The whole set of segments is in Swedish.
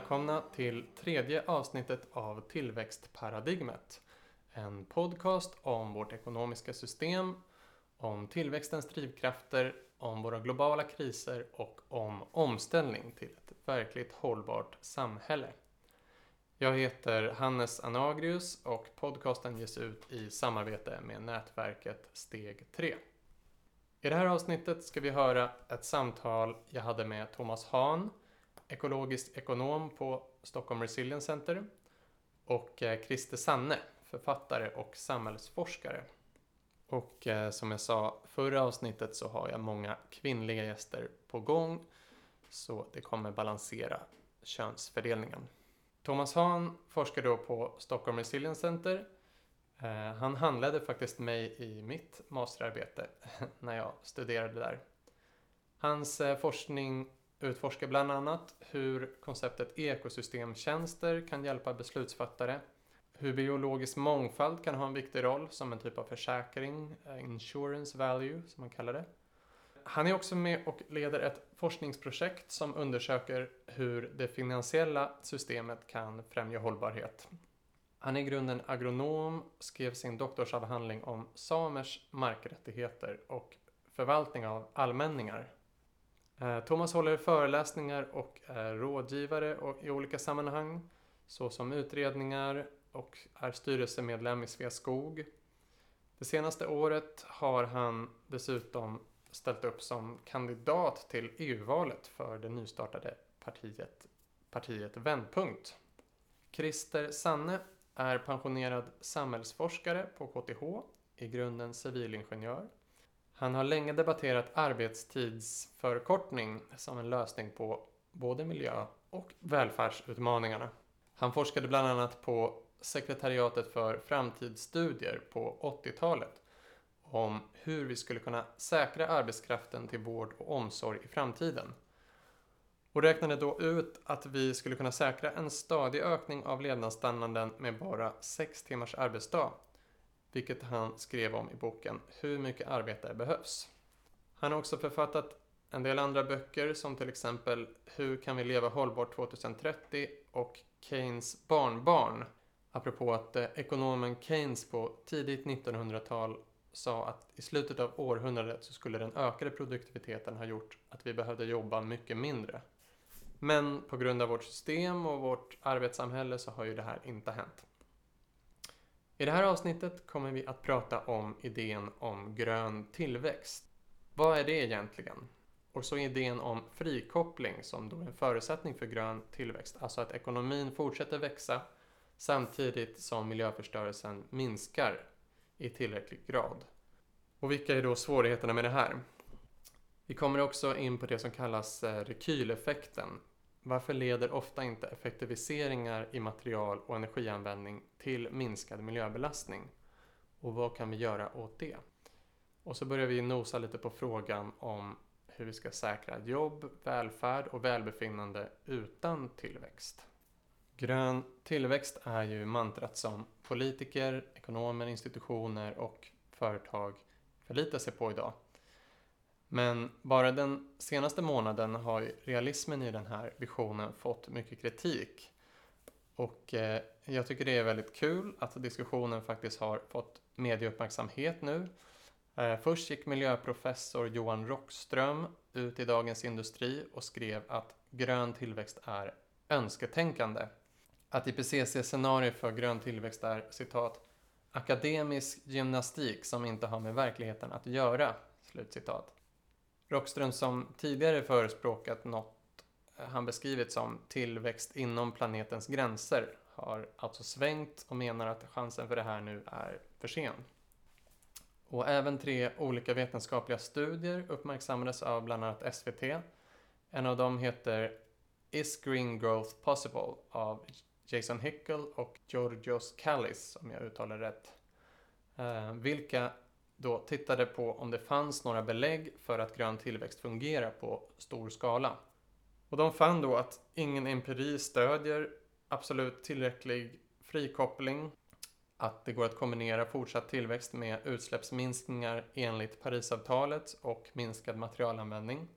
välkomna till tredje avsnittet av Tillväxtparadigmet. En podcast om vårt ekonomiska system, om tillväxtens drivkrafter, om våra globala kriser och om omställning till ett verkligt hållbart samhälle. Jag heter Hannes Anagrius och podcasten ges ut i samarbete med nätverket Steg 3. I det här avsnittet ska vi höra ett samtal jag hade med Thomas Hahn, ekologisk ekonom på Stockholm Resilience Center, och Christer Sanne, författare och samhällsforskare. Och som jag sa förra avsnittet så har jag många kvinnliga gäster på gång, så det kommer balansera könsfördelningen. Thomas Hahn forskar då på Stockholm Resilience Center. Han handledde faktiskt mig i mitt masterarbete när jag studerade där. Hans forskning utforskar bland annat hur konceptet ekosystemtjänster kan hjälpa beslutsfattare, hur biologisk mångfald kan ha en viktig roll som en typ av försäkring, insurance value som man kallar det. Han är också med och leder ett forskningsprojekt som undersöker hur det finansiella systemet kan främja hållbarhet. Han är i grunden agronom, skrev sin doktorsavhandling om samers markrättigheter och förvaltning av allmänningar. Thomas håller föreläsningar och är rådgivare i olika sammanhang, såsom utredningar, och är styrelsemedlem i Sveaskog. Det senaste året har han dessutom ställt upp som kandidat till EU-valet för det nystartade partiet Vändpunkt. Christer Sanne är pensionerad samhällsforskare på KTH, i grunden civilingenjör. Han har länge debatterat arbetstidsförkortning som en lösning på både miljö- och välfärdsutmaningarna. Han forskade bland annat på sekretariatet för framtidsstudier på 80-talet om hur vi skulle kunna säkra arbetskraften till vård och omsorg i framtiden. Och räknade då ut att vi skulle kunna säkra en stadig ökning av levnadsstandarden med bara 6 timmars arbetsdag, vilket han skrev om i boken Hur mycket arbete behövs. Han har också författat en del andra böcker, som till exempel Hur kan vi leva hållbart 2030 och Keynes barnbarn, apropå att ekonomen Keynes på tidigt 1900-tal sa att i slutet av århundradet så skulle den ökade produktiviteten ha gjort att vi behövde jobba mycket mindre. Men på grund av vårt system och vårt arbetssamhälle så har ju det här inte hänt. I det här avsnittet kommer vi att prata om idén om grön tillväxt. Vad är det egentligen? Och så idén om frikoppling som då är en förutsättning för grön tillväxt, alltså att ekonomin fortsätter växa samtidigt som miljöförstörelsen minskar i tillräcklig grad. Och vilka är då svårigheterna med det här? Vi kommer också in på det som kallas rekyleffekten. Varför leder ofta inte effektiviseringar i material- och energianvändning till minskad miljöbelastning? Och vad kan vi göra åt det? Och så börjar vi nosa lite på frågan om hur vi ska säkra jobb, välfärd och välbefinnande utan tillväxt. Grön tillväxt är ju mantrat som politiker, ekonomer, institutioner och företag förlitar sig på idag. Men bara den senaste månaden har realismen i den här visionen fått mycket kritik. Och jag tycker det är väldigt kul att diskussionen faktiskt har fått medieuppmärksamhet nu. Först gick miljöprofessor Johan Rockström ut i Dagens Industri och skrev att grön tillväxt är önsketänkande. Att IPCC-scenario för grön tillväxt är, citat, akademisk gymnastik som inte har med verkligheten att göra, slutcitat. Rockström, som tidigare förespråkat något han beskrivit som tillväxt inom planetens gränser, har alltså svängt och menar att chansen för det här nu är för sen. Och även 3 olika vetenskapliga studier uppmärksammades av bland annat SVT. En av dem heter Is Green Growth Possible? Av Jason Hickel och Georgios Kallis, om jag uttalar rätt. Vilka då tittade på om det fanns några belägg för att grön tillväxt fungerar på stor skala. Och de fann då att ingen empiri stödjer absolut tillräcklig frikoppling, att det går att kombinera fortsatt tillväxt med utsläppsminskningar enligt Parisavtalet och minskad materialanvändning.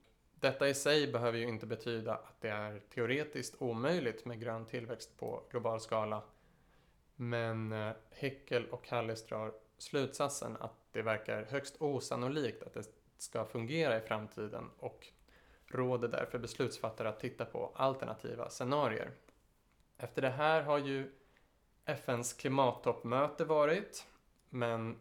Detta i sig behöver ju inte betyda att det är teoretiskt omöjligt med grön tillväxt på global skala. Men Hickel och Kallis drar slutsatsen att det verkar högst osannolikt att det ska fungera i framtiden och råder därför beslutsfattare att titta på alternativa scenarier. Efter det här har ju FNs klimattoppmöte varit, men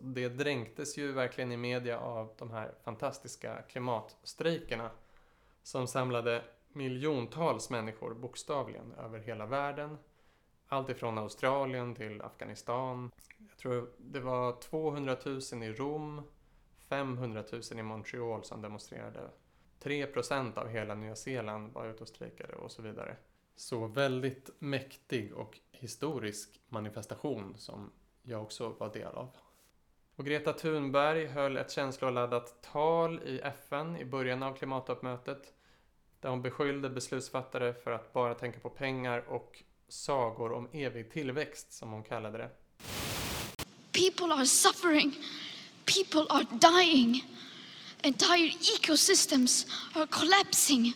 det dränktes ju verkligen i media av de här fantastiska klimatstrejkerna som samlade miljontals människor bokstavligen över hela världen. Allt ifrån Australien till Afghanistan. Jag tror det var 200 000 i Rom, 500 000 i Montreal som demonstrerade. 3% av hela Nya Zeeland var ute och strejkade och så vidare. Så väldigt mäktig och historisk manifestation som jag också var del av. Och Greta Thunberg höll ett känsloladdat tal i FN i början av klimattoppmötet där hon beskyllde beslutsfattare för att bara tänka på pengar och sagor om evig tillväxt, som hon kallade det. People are suffering. People are dying. Entire ecosystems are collapsing.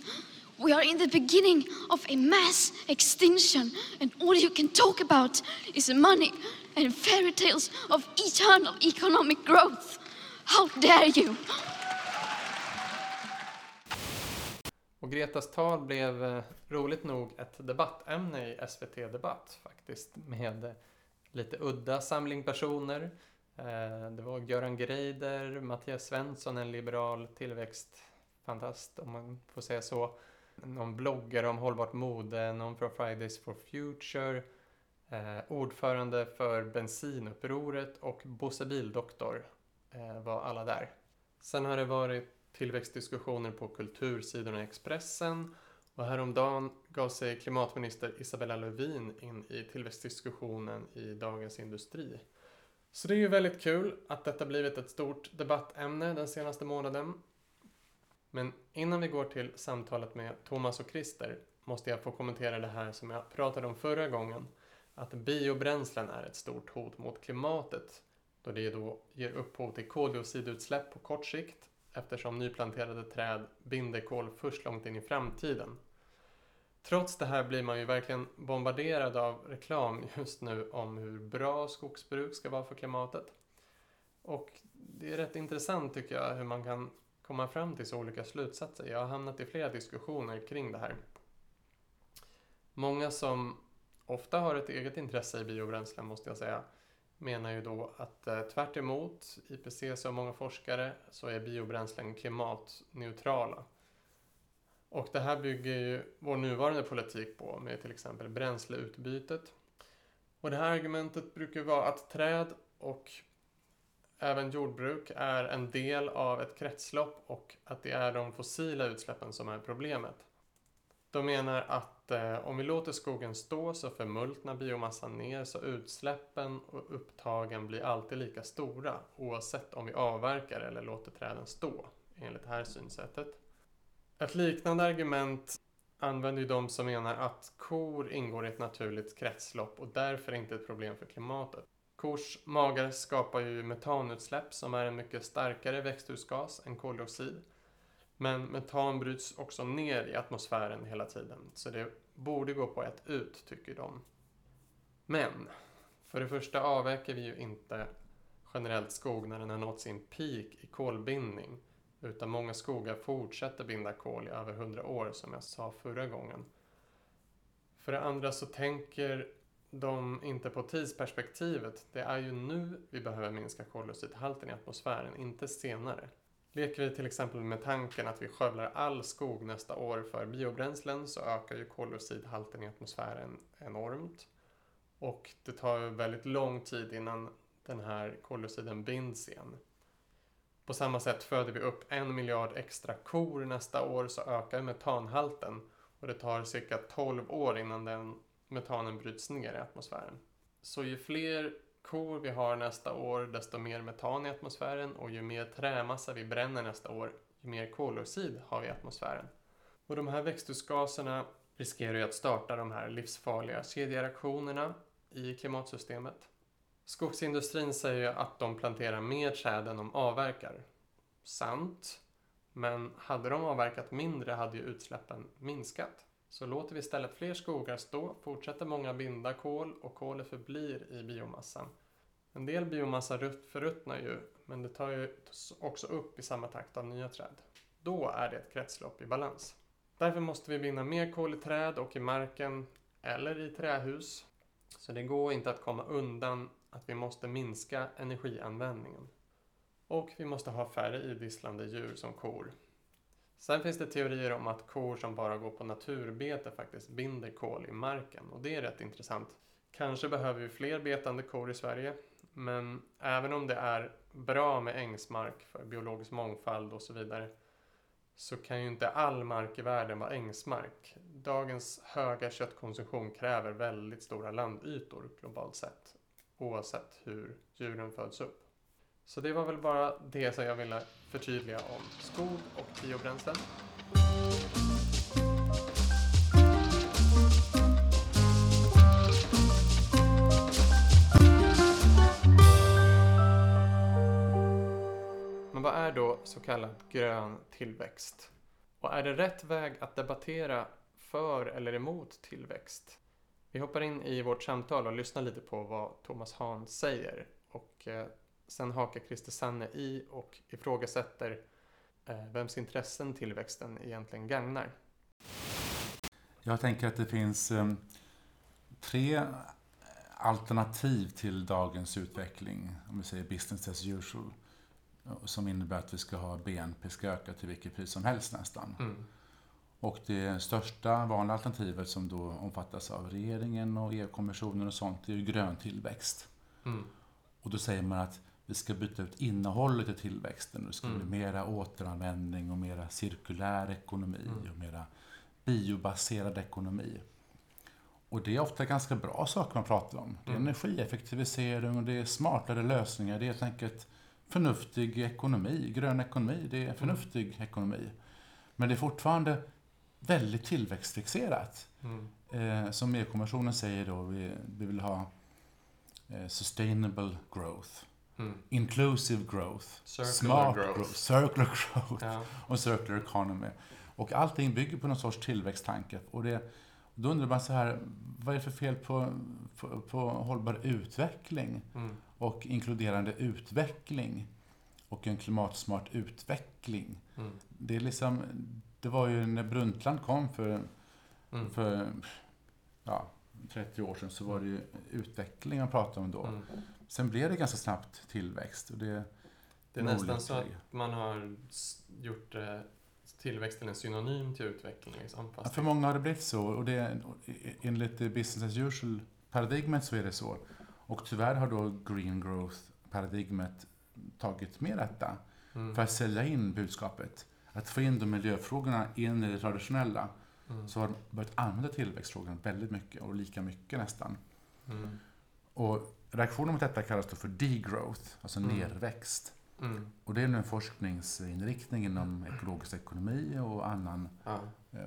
We are in the beginning of a mass extinction and all you can talk about is money and fairy tales of eternal economic growth. How dare you? Och Gretas tal blev roligt nog ett debattämne i SVT Debatt faktiskt, med lite udda samling personer. Det var Göran Greider, Mattias Svensson, en liberal tillväxtfantast om man får säga så. Någon bloggare om hållbart mode, någon från Fridays for Future, ordförande för bensinupproret och Bosse Bildoktor var alla där. Sen har det varit tillväxtdiskussioner på kultursidorna i Expressen och häromdagen gav sig klimatminister Isabella Lövin in i tillväxtdiskussionen i Dagens Industri. Så det är ju väldigt kul att detta blivit ett stort debattämne den senaste månaden. Men innan vi går till samtalet med Thomas och Christer måste jag få kommentera det här som jag pratade om förra gången. Att biobränslen är ett stort hot mot klimatet då det då ger upphov till koldioxidutsläpp på kort sikt eftersom nyplanterade träd binder kol först långt in i framtiden. Trots det här blir man ju verkligen bombarderad av reklam just nu om hur bra skogsbruk ska vara för klimatet. Och det är rätt intressant tycker jag hur man kan komma fram till så olika slutsatser. Jag har hamnat i flera diskussioner kring det här. Många som ofta har ett eget intresse i biobränslen måste jag säga menar ju då att tvärt emot IPCC och många forskare så är biobränslen klimatneutrala. Och det här bygger ju vår nuvarande politik på med till exempel bränsleutbytet. Och det här argumentet brukar vara att träd och även jordbruk är en del av ett kretslopp och att det är de fossila utsläppen som är problemet. De menar att om vi låter skogen stå så förmultnar biomassan ner så utsläppen och upptagen blir alltid lika stora oavsett om vi avverkar eller låter träden stå enligt det här synsättet. Ett liknande argument använder ju de som menar att kor ingår i ett naturligt kretslopp och därför inte ett problem för klimatet. Kors magar skapar ju metanutsläpp som är en mycket starkare växthusgas än koldioxid. Men metan bryts också ner i atmosfären hela tiden så det borde gå på ett ut tycker de. Men för det första avverkar vi ju inte generellt skog när den har nått sin peak i kolbindning. Utan många skogar fortsätter binda kol i över 100 år som jag sa förra gången. För det andra så tänker de inte på tidsperspektivet. Det är ju nu vi behöver minska koldioxidhalten i atmosfären, inte senare. Leker vi till exempel med tanken att vi skövlar all skog nästa år för biobränslen så ökar ju koldioxidhalten i atmosfären enormt. Och det tar väldigt lång tid innan den här koldioxiden binds igen. På samma sätt föder vi upp 1 miljard extra kor nästa år så ökar metanhalten och det tar cirka 12 år innan den metanen bryts ner i atmosfären. Så ju fler kor vi har nästa år desto mer metan i atmosfären och ju mer trämassa vi bränner nästa år ju mer koldioxid har vi i atmosfären. Och de här växthusgaserna riskerar ju att starta de här livsfarliga kedjereaktionerna i klimatsystemet. Skogsindustrin säger att de planterar mer träd än de avverkar. Sant. Men hade de avverkat mindre hade ju utsläppen minskat. Så låter vi istället fler skogar stå, fortsätter många binda kol och kolet förblir i biomassan. En del biomassa förruttnar ju, men det tar ju också upp i samma takt av nya träd. Då är det ett kretslopp i balans. Därför måste vi binda mer kol i träd och i marken eller i trähus. Så det går inte att komma undan att vi måste minska energianvändningen. Och vi måste ha färre idisslande djur som kor. Sen finns det teorier om att kor som bara går på naturbete faktiskt binder kol i marken. Och det är rätt intressant. Kanske behöver vi fler betande kor i Sverige. Men även om det är bra med ängsmark för biologisk mångfald och så vidare, så kan ju inte all mark i världen vara ängsmark. Dagens höga köttkonsumtion kräver väldigt stora landytor globalt sett, oavsett hur djuren föds upp. Så det var väl bara det som jag ville förtydliga om skog och biobränslen. Men vad är då så kallad grön tillväxt? Och är det rätt väg att debattera för eller emot tillväxt? Vi hoppar in i vårt samtal och lyssnar lite på vad Thomas Hahn säger. Och sen hakar Christer Sanne i och ifrågasätter vems intressen tillväxten egentligen gagnar. Jag tänker att det finns tre alternativ till dagens utveckling, om vi säger business as usual, som innebär att vi ska ha BNP ska öka till vilket pris som helst nästan. Mm. Och det största vanliga alternativet som då omfattas av regeringen och EU-kommissionen och sånt är ju grön tillväxt. Mm. Och då säger man att vi ska byta ut innehållet i tillväxten. Det ska bli mera återanvändning och mera cirkulär ekonomi och mera biobaserad ekonomi. Och det är ofta ganska bra saker man pratar om. Det är energieffektivisering och det är smartare lösningar. Det är helt enkelt förnuftig ekonomi, grön ekonomi. Det är förnuftig ekonomi. Men det är fortfarande väldigt tillväxtfixerat. Som EU-kommissionen säger då, vi vill ha sustainable growth. Inclusive growth, circular smart growth, circular growth och circular economy. Och allting bygger på någon sorts tillväxttanke. Och då undrar man så här, vad är det för fel på hållbar utveckling och inkluderande utveckling och en klimatsmart utveckling? Det är liksom, det var ju när Brundtland kom för 30 år sedan, så var det ju utveckling man pratade om då. Sen blev det ganska snabbt tillväxt. Och det är nästan så att man har gjort tillväxten en synonym till utveckling. Liksom, fast för många har det blivit så. Och enligt business as usual-paradigmet så är det så. Och tyvärr har då green growth-paradigmet tagit med detta. För att sälja in budskapet. Att få in de miljöfrågorna in i det traditionella. Så har de börjat använda tillväxtfrågan väldigt mycket. Och lika mycket nästan. Och reaktionen mot detta kallas då för degrowth, alltså nerväxt. Och det är en forskningsinriktning inom ekologisk ekonomi och annan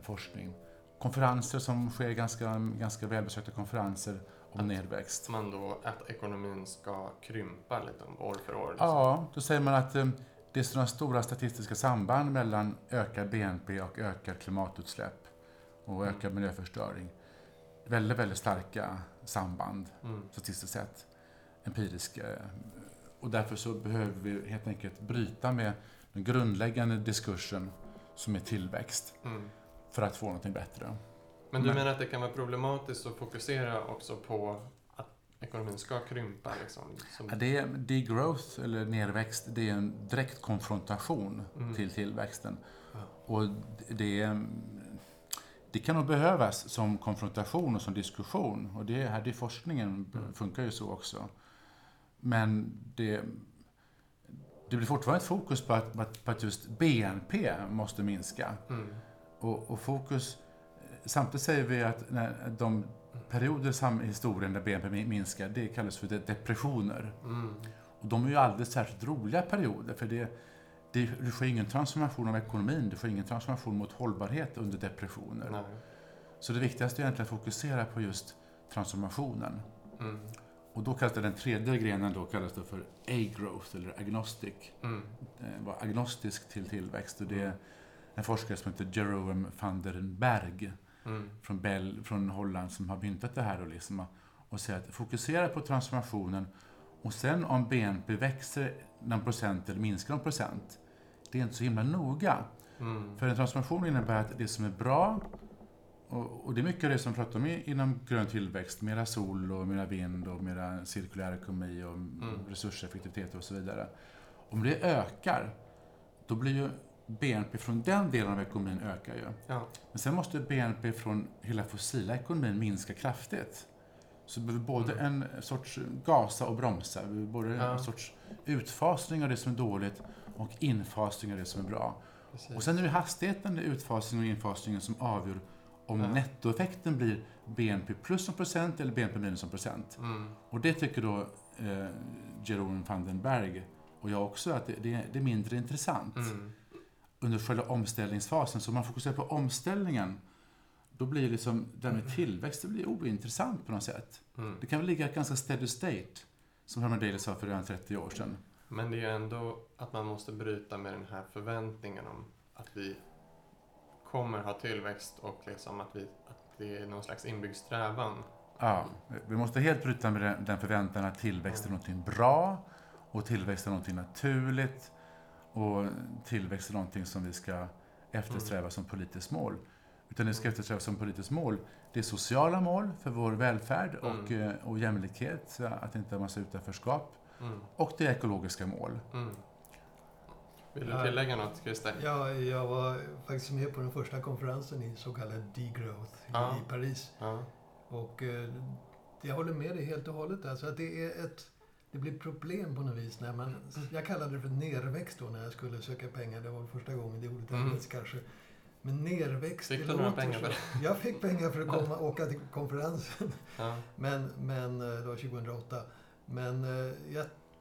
forskning. Konferenser som sker, ganska välbesökta konferenser om att nerväxt. Man då, att ekonomin ska krympa lite år för år. Liksom. Ja, då säger man att det är sådana stora statistiska samband mellan ökad BNP och ökad klimatutsläpp och ökad miljöförstöring. Väldigt, väldigt starka samband statistiskt sett, empiriskt. Och därför så behöver vi helt enkelt bryta med den grundläggande diskursen som är tillväxt för att få någonting bättre. Men du menar att det kan vara problematiskt att fokusera också på att ekonomin ska krympa? Liksom, degrowth eller nerväxt, det är en direkt konfrontation till tillväxten. Och det kan nog behövas som konfrontation och som diskussion. Och det här i forskningen funkar ju så också. Men det blir fortfarande ett fokus på att just BNP måste minska. Och fokus, samtidigt säger vi att när de perioder i historien där BNP minskar, det kallas för depressioner. Och de är ju aldrig särskilt roliga perioder, för det sker ingen transformation av ekonomin, det sker ingen transformation mot hållbarhet under depressioner. Nej. Så det viktigaste är egentligen att fokusera på just transformationen. Och då kallas det, den tredje grenen då kallas det för a-growth eller agnostic. Var agnostisk till tillväxt, och det är en forskare som heter Jerome van den Bergh från Holland som har myntat det här och liksom, och säger att fokusera på transformationen, och sen om BNP växer någon procent eller minskar någon procent, det är inte så himla noga. För en transformation innebär att det som är bra, och det är mycket av det som pratar om inom grön tillväxt, mera sol och mera vind och mera cirkulär ekonomi och resurseffektivitet och så vidare. Om det ökar, då blir ju BNP från den delen av ekonomin ökar ju. Ja. Men sen måste BNP från hela fossila ekonomin minska kraftigt. Så vi behöver både en sorts gasa och bromsa. Vi behöver både en sorts utfasning av det som är dåligt och infasning av det som är bra. Precis. Och sen är det hastigheten, utfasningen och infasningen som avgör om nettoeffekten blir BNP plus som procent eller BNP minus som procent. Och det tycker då Jerome van den Bergh och jag också, att det är mindre intressant. Under själva omställningsfasen, så om man fokuserar på omställningen, då blir liksom det här med tillväxt, det blir ointressant på något sätt. Det kan väl ligga ett ganska steady state, som Herman Daly sa för redan 30 år sedan. Men det är ju ändå att man måste bryta med den här förväntningen om att vi kommer ha tillväxt, och liksom att det är någon slags inbyggd strävan. Ja, vi måste helt bryta med den förväntan att tillväxt är någonting bra, och tillväxt är någonting naturligt, och tillväxt är någonting som vi ska eftersträva som politiskt mål. Utan det ska eftersträvas som politiskt mål. Det är sociala mål för vår välfärd och jämlikhet, att inte ha massa utanförskap. Och det är ekologiska mål. Vill du tillägga något, Christer? Ja, jag var faktiskt med på den första konferensen i så kallad degrowth i Paris. Och jag håller med dig helt och hållet. Alltså att det blir problem på något vis när man... Jag kallade det för nerväxt då när jag skulle söka pengar. Det var första gången det ordet användes kanske. Men nerväxt... Fick du några pengar för det? Jag fick pengar för att åka till konferensen. Men det var 2008. Men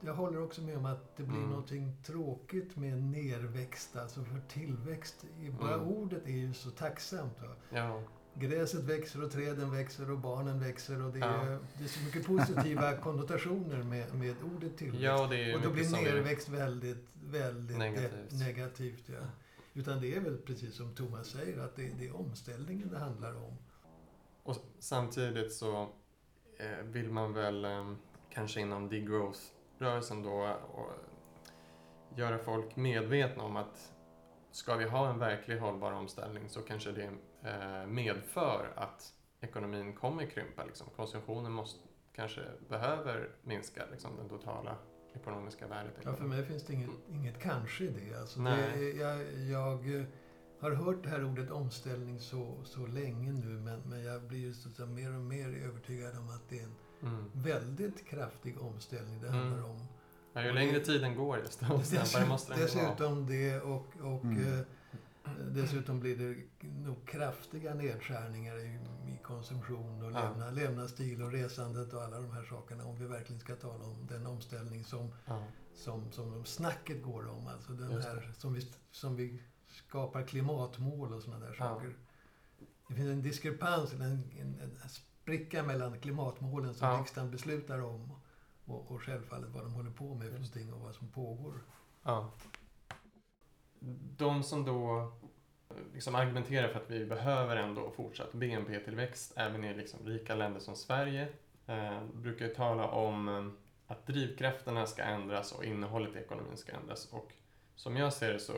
jag håller också med om att det blir någonting tråkigt med nerväxt. Alltså för tillväxt. Bara ordet är ju så tacksamt. Ja. Gräset växer och träden växer och barnen växer, och det är så mycket positiva konnotationer med ordet tillväxt. Ja, och då blir nerväxt väldigt, väldigt negativt. Ja. Utan det är väl precis som Thomas säger, att det är omställningen det handlar om. Och samtidigt så vill man väl kanske inom degrowth-rörelsen då göra folk medvetna om att ska vi ha en verklig hållbar omställning, så kanske det medför att ekonomin kommer krympa. Liksom. Konsumtionen kanske behöver minska, liksom, den totala ekonomiska värdet. Ja, för mig finns det inget kanske i det. Alltså, jag har hört det här ordet omställning så länge nu, men jag blir så att säga mer och mer övertygad om att det är en väldigt kraftig omställning det handlar om. Ja, ju längre tiden går, desto snabbare måste den gå. Dessutom det dessutom blir det nog kraftiga nedskärningar i konsumtion och levnadsstil och resandet och alla de här sakerna, om vi verkligen ska tala om den omställning som snacket går om. Alltså den här som vi skapar klimatmål och sådana där saker. Det finns en diskrepans, en spricka mellan klimatmålen som riksdagen beslutar om och självfallet vad de håller på med för ting och vad som pågår. Ja. De som då liksom argumenterar för att vi behöver ändå fortsatt BNP-tillväxt även i liksom rika länder som Sverige brukar ju tala om att drivkrafterna ska ändras och innehållet i ekonomin ska ändras. Och som jag ser det så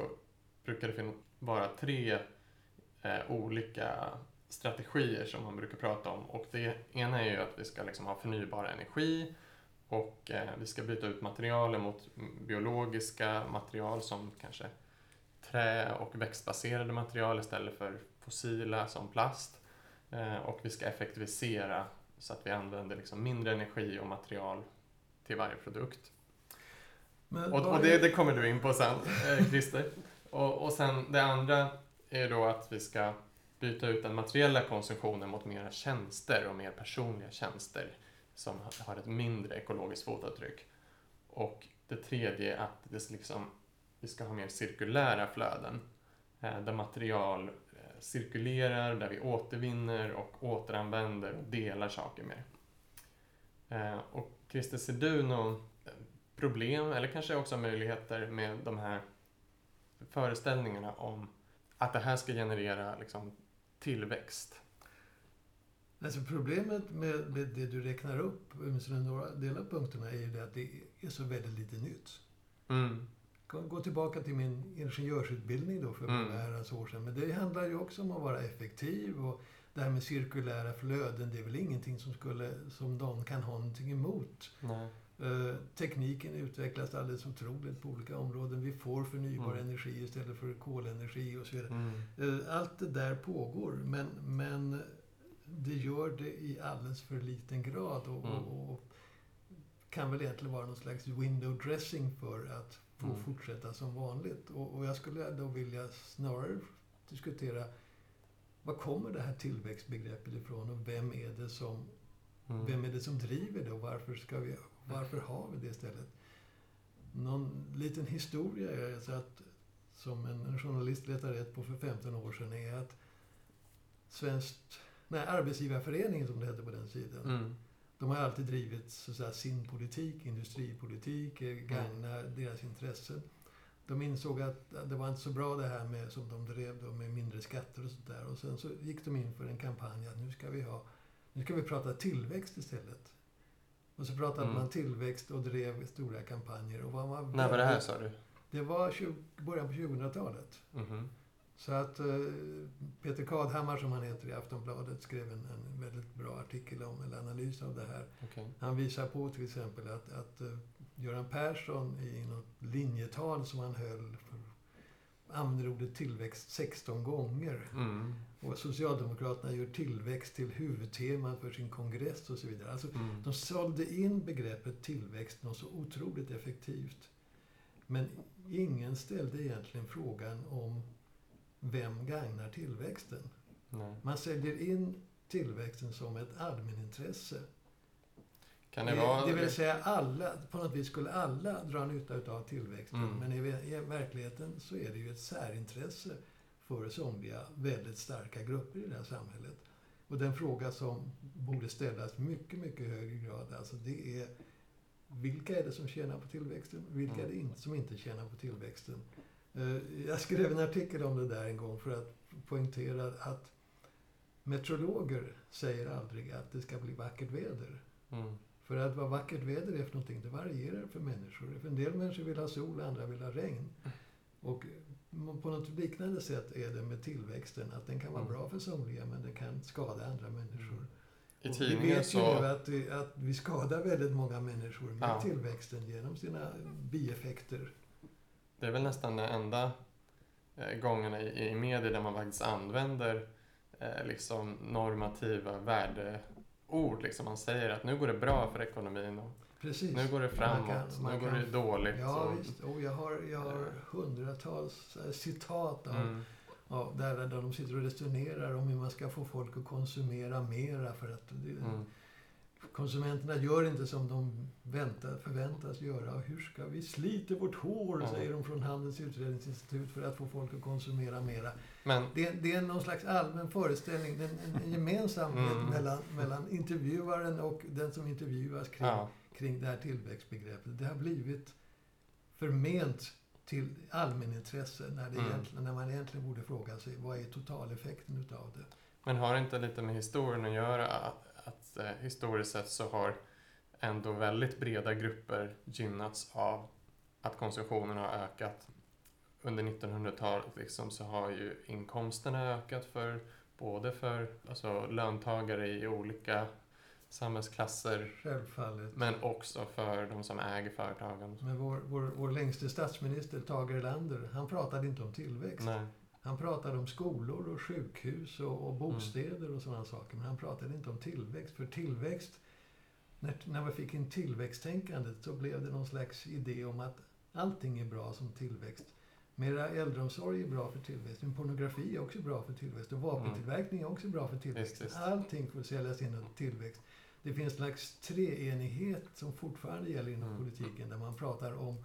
brukar det vara tre olika strategier som man brukar prata om. Och det ena är ju att vi ska liksom ha förnybar energi, och vi ska byta ut material mot biologiska material som kanske trä och växtbaserade material istället för fossila som plast. Och vi ska effektivisera så att vi använder liksom mindre energi och material till varje produkt. Och det kommer du in på sen, Christer. Och sen det andra är då att vi ska byta ut den materiella konsumtionen mot mera tjänster och mer personliga tjänster som har ett mindre ekologiskt fotavtryck. Och det tredje är att det liksom... Vi ska ha mer cirkulära flöden där material cirkulerar, där vi återvinner och återanvänder och delar saker mer. Och Christer, ser du någon problem eller kanske också möjligheter med de här föreställningarna om att det här ska generera liksom tillväxt? Alltså problemet med det du räknar upp, några delar av punkterna, är ju det att det är så väldigt lite nytt. Mm. Gå tillbaka till min ingenjörsutbildning då för några år sedan. Men det handlar ju också om att vara effektiv, och det här med cirkulära flöden, det är väl ingenting som de kan ha någonting emot. Nej. Tekniken utvecklas alldeles otroligt på olika områden. Vi får förnybar energi istället för kolenergi och så vidare. Allt det där pågår, men det gör det i alldeles för liten grad och kan väl egentligen vara någon slags window dressing för att få fortsätta som vanligt. Och jag skulle då vilja snarare diskutera, vad kommer det här tillväxtbegreppet ifrån, och vem är det som driver det, och varför har vi det istället? Någon liten historia är så att, som en journalist letade rätt på för 15 år sedan, är att Arbetsgivarföreningen, som det hette på den sidan, de har alltid drivit så att säga sin politik, industripolitik, gagna deras intressen. De insåg att det var inte så bra det här med, som de drev då, med mindre skatter och sådär. Och sen så gick de in för en kampanj att nu ska vi prata tillväxt istället. Och så pratade man tillväxt och drev stora kampanjer. Och när var det här, sa du? Det var början på 2000-talet. Mm-hmm. Så att Peter Kadhammar, som han heter, i Aftonbladet, skrev en väldigt bra artikel om en analys av det här. Okay. Han visar på till exempel att Göran Persson i något linjetal som han höll använder ordet tillväxt 16 gånger. Och Socialdemokraterna gör tillväxt till huvudteman för sin kongress och så vidare. Alltså, de sålde in begreppet tillväxt något så otroligt effektivt. Men ingen ställde egentligen frågan om vem gagnar tillväxten? Nej. Man säljer in tillväxten som ett allmänintresse. Kan det vara... det vill säga alla, på något vis skulle alla dra nytta av tillväxten. Men i verkligheten så är det ju ett särintresse för somliga väldigt starka grupper i det här samhället. Och den fråga som borde ställas mycket, mycket högre grad, alltså det är, vilka är det som tjänar på tillväxten? Vilka är det som inte tjänar på tillväxten? Jag skrev en artikel om det där en gång för att poängtera att meteorologer säger aldrig att det ska bli vackert väder. För att vad vackert väder är för någonting, det varierar för människor. För en del människor vill ha sol, andra vill ha regn. Och på något liknande sätt är det med tillväxten, att den kan vara bra för somliga, men den kan skada andra människor. Vi vet ju att vi skadar väldigt många människor med tillväxten genom sina bieffekter. Det är väl nästan den enda gången i medier där man faktiskt använder liksom normativa värdeord. Liksom man säger att nu går det bra för ekonomin, och precis, nu går det framåt, nu går det dåligt. Ja, och visst. Och jag har hundratals citat där de sitter och resonerar om hur man ska få folk att konsumera mera, för att konsumenterna gör inte som de förväntas göra. Hur ska vi slita vårt hår, säger de från Handelsutredningsinstitut, för att få folk att konsumera mera. Men det är någon slags allmän föreställning, en gemensamhet mellan intervjuaren och den som intervjuas kring det här tillväxtbegreppet. Det har blivit förment till allmänintresse när man egentligen borde fråga sig, vad är totaleffekten utav det? Men har det inte lite med historien att göra, att historiskt sett så har ändå väldigt breda grupper gynnats av att konsumtionen har ökat. Under 1900-talet liksom, så har ju inkomsterna ökat för både för löntagare i olika samhällsklasser, självfallet, men också för de som äger företagen. Men vår längste statsminister, Tage Erlander, han pratade inte om tillväxt. Nej. Han pratade om skolor och sjukhus och bostäder och sådana saker. Men han pratade inte om tillväxt. För tillväxt, när man fick in tillväxttänkandet, så blev det någon slags idé om att allting är bra som tillväxt. Mera äldreomsorg är bra för tillväxt. Men pornografi är också bra för tillväxt. Och vapentillverkning är också bra för tillväxt. Just. Allting får säljas in under tillväxt. Det finns en slags treenighet som fortfarande gäller inom politiken. Där man pratar om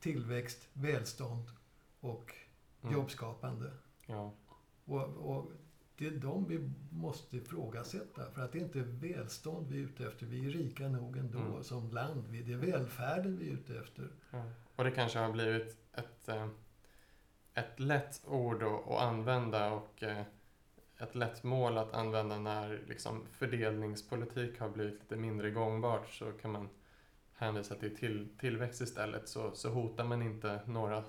tillväxt, välstånd och jobbskapande. Ja. Och Det är de vi måste ifrågasätta, för att det är inte välstånd vi är ute efter. Vi är rika nog ändå som land. Det är välfärden vi är ute efter. Ja. Och det kanske har blivit ett lätt ord att använda och ett lätt mål att använda när liksom fördelningspolitik har blivit lite mindre gångbart, så kan man hänvisa till tillväxt istället, så hotar man inte några.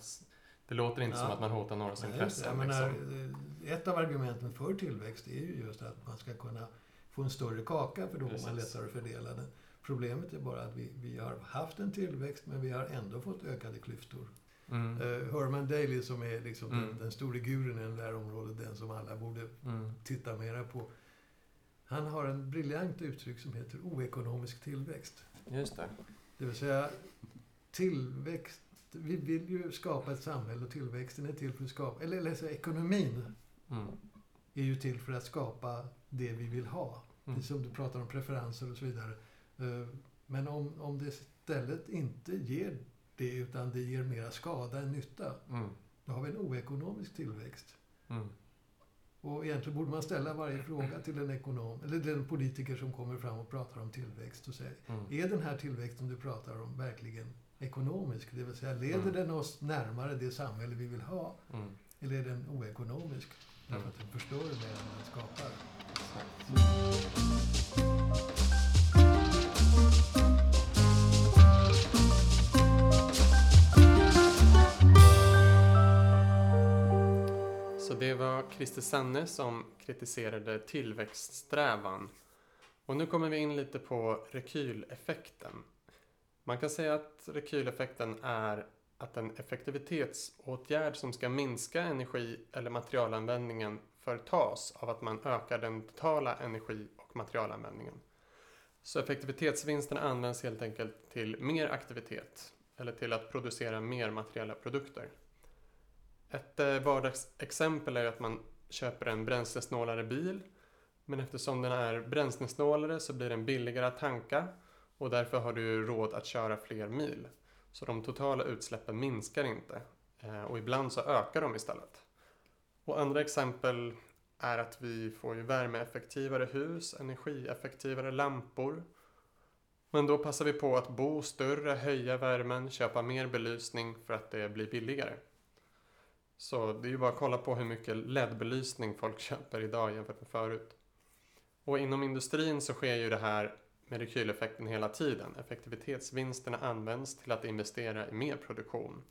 Det låter inte som att man hotar någras intressen. Liksom. Ett av argumenten för tillväxt är ju just att man ska kunna få en större kaka, för då har man lättare att fördela den. Problemet är bara att vi har haft en tillväxt, men vi har ändå fått ökade klyftor. Herman Daly, som är liksom den stora gurun i det här området, den som alla borde titta mera på. Han har en briljant uttryck som heter oekonomisk tillväxt. Just det. Det vill säga tillväxt. Vi vill ju skapa ett samhälle, och tillväxten är till för att skapa, ekonomin är ju till för att skapa det vi vill ha. Precis som du pratar om preferenser och så vidare. Men om det istället inte ger det, utan det ger mera skada än nytta, då har vi en oekonomisk tillväxt. Och egentligen borde man ställa varje fråga till en ekonom eller den politiker som kommer fram och pratar om tillväxt och säger, är den här tillväxten du pratar om verkligen ekonomisk, det vill säga leder den oss närmare det samhälle vi vill ha, eller är den oekonomisk därför att den förstör mer än den skapar? Så det var Christer Sanne som kritiserade tillväxtsträvan, och nu kommer vi in lite på rekyleffekten. Man kan säga att rekyleffekten är att en effektivitetsåtgärd som ska minska energi- eller materialanvändningen förtas av att man ökar den totala energi- och materialanvändningen. Så effektivitetsvinsten används helt enkelt till mer aktivitet eller till att producera mer materiella produkter. Ett vardagsexempel är att man köper en bränslesnålare bil, men eftersom den är bränslesnålare så blir den billigare att tanka. Och därför har du råd att köra fler mil. Så de totala utsläppen minskar inte. Och ibland så ökar de istället. Och andra exempel är att vi får ju värmeeffektivare hus, energieffektivare lampor. Men då passar vi på att bo större, höja värmen, köpa mer belysning för att det blir billigare. Så det är ju bara att kolla på hur mycket LED-belysning folk köper idag jämfört med förut. Och inom industrin så sker ju det här med rekyleffekten hela tiden. Effektivitetsvinsterna används till att investera i mer produktion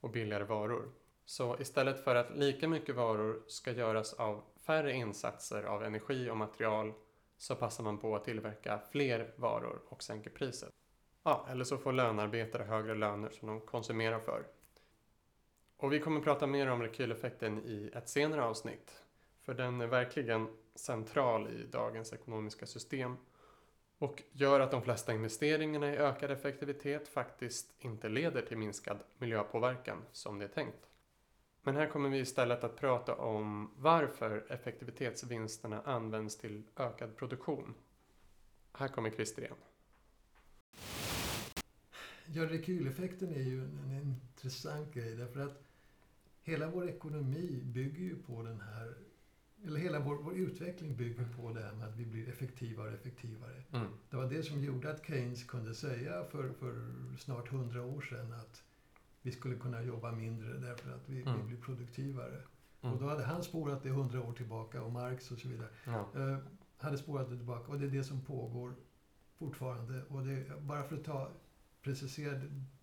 och billigare varor. Så istället för att lika mycket varor ska göras av färre insatser av energi och material, så passar man på att tillverka fler varor och sänker priset. Ja, eller så får lönarbetare högre löner som de konsumerar för. Och vi kommer prata mer om rekyleffekten i ett senare avsnitt, för den är verkligen central i dagens ekonomiska system och gör att de flesta investeringarna i ökad effektivitet faktiskt inte leder till minskad miljöpåverkan som det är tänkt. Men här kommer vi istället att prata om varför effektivitetsvinsterna används till ökad produktion. Här kommer Christer igen. Ja, rekyleffekten är ju en intressant grej, därför att hela vår ekonomi bygger ju på den här, eller hela vår utveckling bygger på det här med att vi blir effektivare och effektivare. Det var det som gjorde att Keynes kunde säga för snart 100 år sedan att vi skulle kunna jobba mindre därför att vi blir produktivare. Och då hade han spårat det 100 år tillbaka, och Marx och så vidare hade spårat det tillbaka, och det är det som pågår fortfarande. Och det, bara för att precisera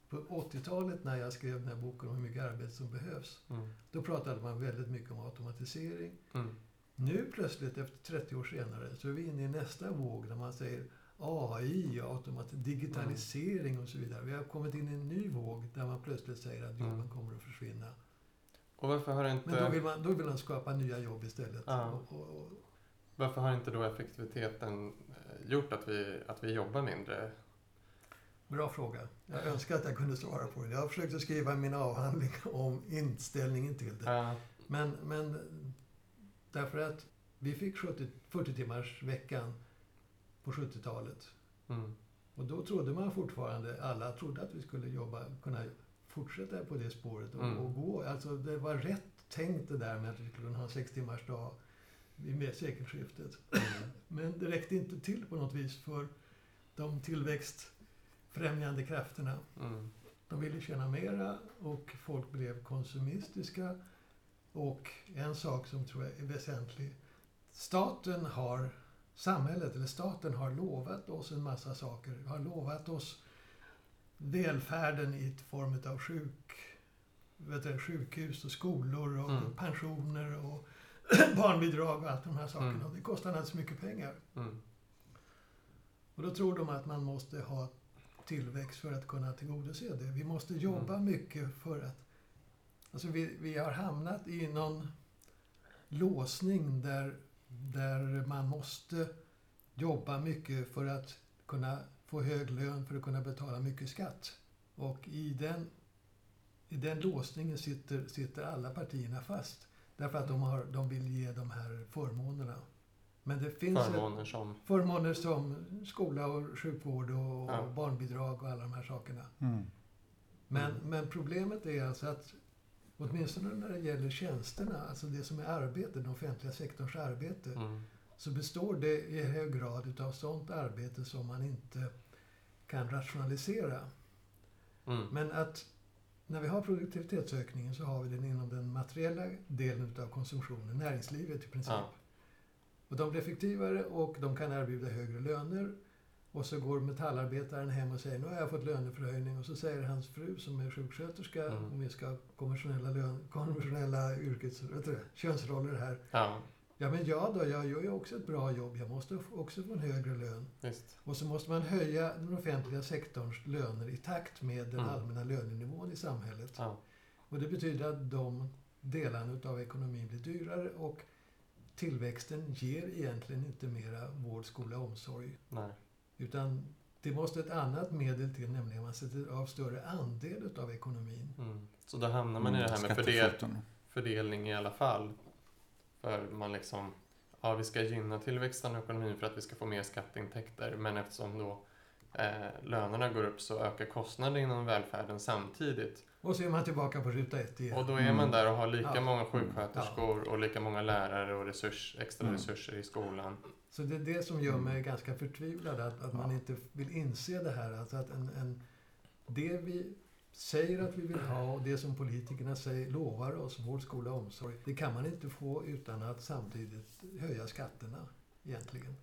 på 80-talet när jag skrev den här boken om hur mycket arbete som behövs, då pratade man väldigt mycket om automatisering. Nu plötsligt efter 30 år senare så är vi inne i nästa våg där man säger AI, digitalisering och så vidare. Vi har kommit in i en ny våg där man plötsligt säger att jobben kommer att försvinna. Och varför har inte... Men då vill man skapa nya jobb istället. Och varför har inte då effektiviteten gjort att vi jobbar mindre? Bra fråga. Jag önskar att jag kunde svara på det. Jag har försökt att skriva min avhandling om inställningen till det. Men därför att vi fick 40 timmars veckan på 70-talet. Och då trodde man fortfarande, alla trodde att vi skulle kunna fortsätta på det spåret och gå. Alltså det var rätt tänkt det där med att vi skulle ha 6 timmars dag i med sekelskiftet. Men det räckte inte till på något vis för de tillväxtfrämjande krafterna. Mm. De ville tjäna mera och folk blev konsumistiska. Och en sak som tror jag är väsentlig. Staten har lovat oss en massa saker. Har lovat oss välfärden i form av sjukhus och skolor och pensioner och barnbidrag och allt de här sakerna. Mm. Det kostar inte så mycket pengar. Mm. Och då tror de att man måste ha tillväxt för att kunna tillgodose det. Vi måste jobba mycket för att... Alltså vi har hamnat i någon låsning där man måste jobba mycket för att kunna få hög lön, för att kunna betala mycket skatt. Och i den låsningen sitter alla partierna fast. Därför att de vill ge de här förmånerna. Men det finns förmåner som skola och sjukvård och barnbidrag och alla de här sakerna. Mm. Men problemet är alltså att åtminstone när det gäller tjänsterna, alltså det som är arbete, den offentliga sektorns arbete, så består det i hög grad utav sånt arbete som man inte kan rationalisera. Mm. Men att när vi har produktivitetsökningen så har vi den inom den materiella delen av konsumtionen, näringslivet i princip. Ja. Och de blir effektivare och de kan erbjuda högre löner. Och så går metallarbetaren hem och säger, nu har jag fått löneförhöjning. Och så säger hans fru som är sjuksköterska, om vi ska ha konventionella könsroller här. Ja men jag gör ju också ett bra jobb, jag måste också få en högre lön. Just. Och så måste man höja den offentliga sektorns löner i takt med den allmänna lönenivån i samhället. Ja. Och det betyder att de delarna av ekonomin blir dyrare och tillväxten ger egentligen inte mera vård, skola och omsorg. Nej. Utan det måste ett annat medel till, nämligen man sätter av större andel av ekonomin. Mm. Så då hamnar man i det här med fördelning i alla fall. För man liksom, vi ska gynna tillväxten och ekonomin för att vi ska få mer skatteintäkter. Men eftersom då lönerna går upp så ökar kostnaderna inom välfärden samtidigt. Och så är man tillbaka på ruta 1 igen. Och då är man där och har lika många sjuksköterskor och lika många lärare och extra resurser i skolan. Så det är det som gör mig ganska förtvivlad, att man inte vill inse det här. Alltså att det vi säger att vi vill ha och det som politikerna säger, lovar oss, vård, skola och omsorg, det kan man inte få utan att samtidigt höja skatterna egentligen.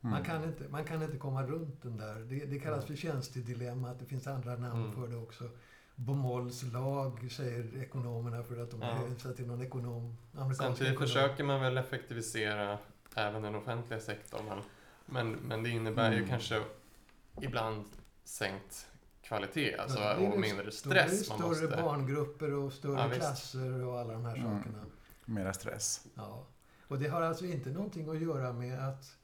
Mm. Man kan inte komma runt den där. Det kallas för tjänstedilemma, att det finns andra namn för det också. Bomols lag säger ekonomerna för att de hänvisar till någon ekonom. Samtidigt försöker man väl effektivisera även den offentliga sektorn. Men det innebär ju kanske ibland sänkt kvalitet och mindre stress. Då blir det större barngrupper och större klasser och alla de här sakerna. Mera stress. Ja. Och det har alltså inte någonting att göra med att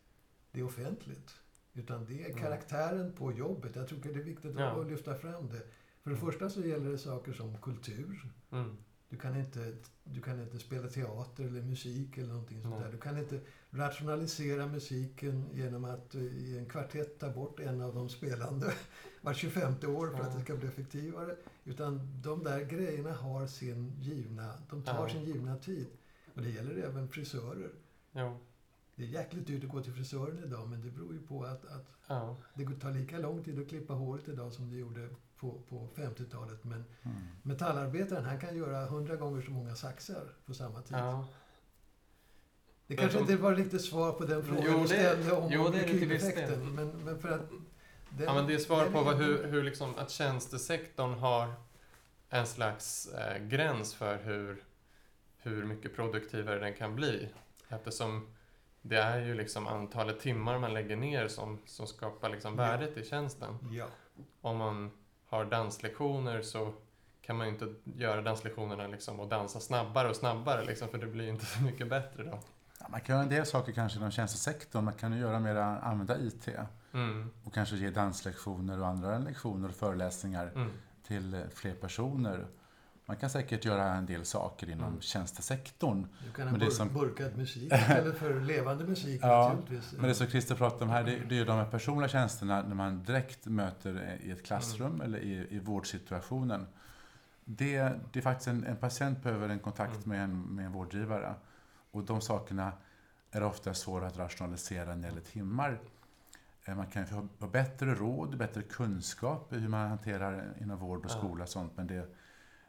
det är offentligt. Utan det är karaktären på jobbet. Jag tycker det är viktigt att lyfta fram det. För det första så gäller det saker som kultur. Mm. Du kan inte spela teater eller musik eller någonting sånt där. Du kan inte rationalisera musiken genom att i en kvartett ta bort en av de spelande var 25:e år för att det ska bli effektivare. Utan de där grejerna har sin givna tid. Och det gäller även frisörer. Ja. Det är jäkligt dyrt att gå till frisören idag, men det beror ju på att det tar lika lång tid att klippa håret idag som det gjorde på 50-talet. Men metallarbetaren, han kan göra 100 gånger så många saxar på samma tid. Ja. Det kanske inte var riktigt svar på den frågan du ställde om kyleffekten. Men för att men det är svar på hur liksom att tjänstesektorn har en slags gräns för hur mycket produktivare den kan bli. Eftersom det är ju liksom antalet timmar man lägger ner som skapar liksom värdet i tjänsten. Ja. Om man har danslektioner så kan man ju inte göra danslektionerna liksom och dansa snabbare och snabbare liksom, för det blir inte så mycket bättre då. Ja, man kan göra en del saker kanske inom tjänstesektorn. Man kan ju göra mer, använda IT och kanske ge danslektioner och andra lektioner och föreläsningar till fler personer. Man kan säkert göra en del saker inom tjänstesektorn. Du kan ha burkad musik eller för levande musik. Ja, men det som Christer pratade om här, det är ju de här personliga tjänsterna när man direkt möter i ett klassrum eller i vårdsituationen. Det är faktiskt en patient behöver en kontakt med en vårdgivare. Och de sakerna är det ofta svårt att rationalisera när det gäller timmar. Man kan ju ha bättre råd, bättre kunskap i hur man hanterar inom vård och skola och sånt, men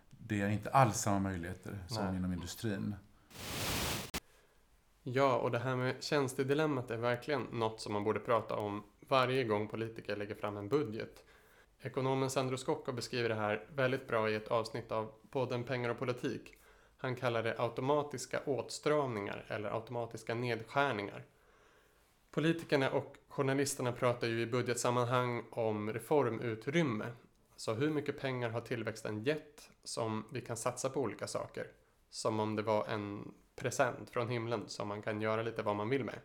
det är inte alls samma möjligheter som inom industrin. Ja, och det här med tjänstedilemmat är verkligen något som man borde prata om varje gång politiker lägger fram en budget. Ekonomen Sandro Scocco beskriver det här väldigt bra i ett avsnitt av podden Pengar och politik. Han kallar det automatiska åtstramningar eller automatiska nedskärningar. Politikerna och journalisterna pratar ju i budgetsammanhang om reformutrymme. Så hur mycket pengar har tillväxten gett som vi kan satsa på olika saker? Som om det var en present från himlen som man kan göra lite vad man vill med.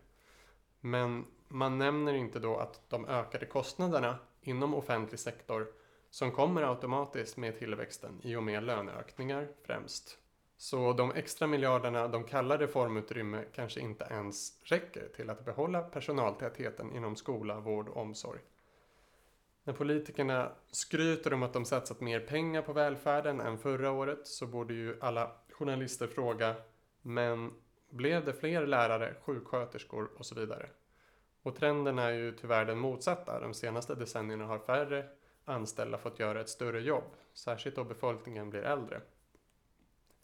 Men man nämner inte då att de ökade kostnaderna inom offentlig sektor som kommer automatiskt med tillväxten i och med löneökningar främst. Så de extra miljarderna de kallar reformutrymme kanske inte ens räcker till att behålla personaltätheten inom skola, vård och omsorg. När politikerna skryter om att de satsat mer pengar på välfärden än förra året så borde ju alla journalister fråga, men blev det fler lärare, sjuksköterskor och så vidare? Och trenden är ju tyvärr den motsatta. De senaste decennierna har färre anställda fått göra ett större jobb, särskilt då befolkningen blir äldre.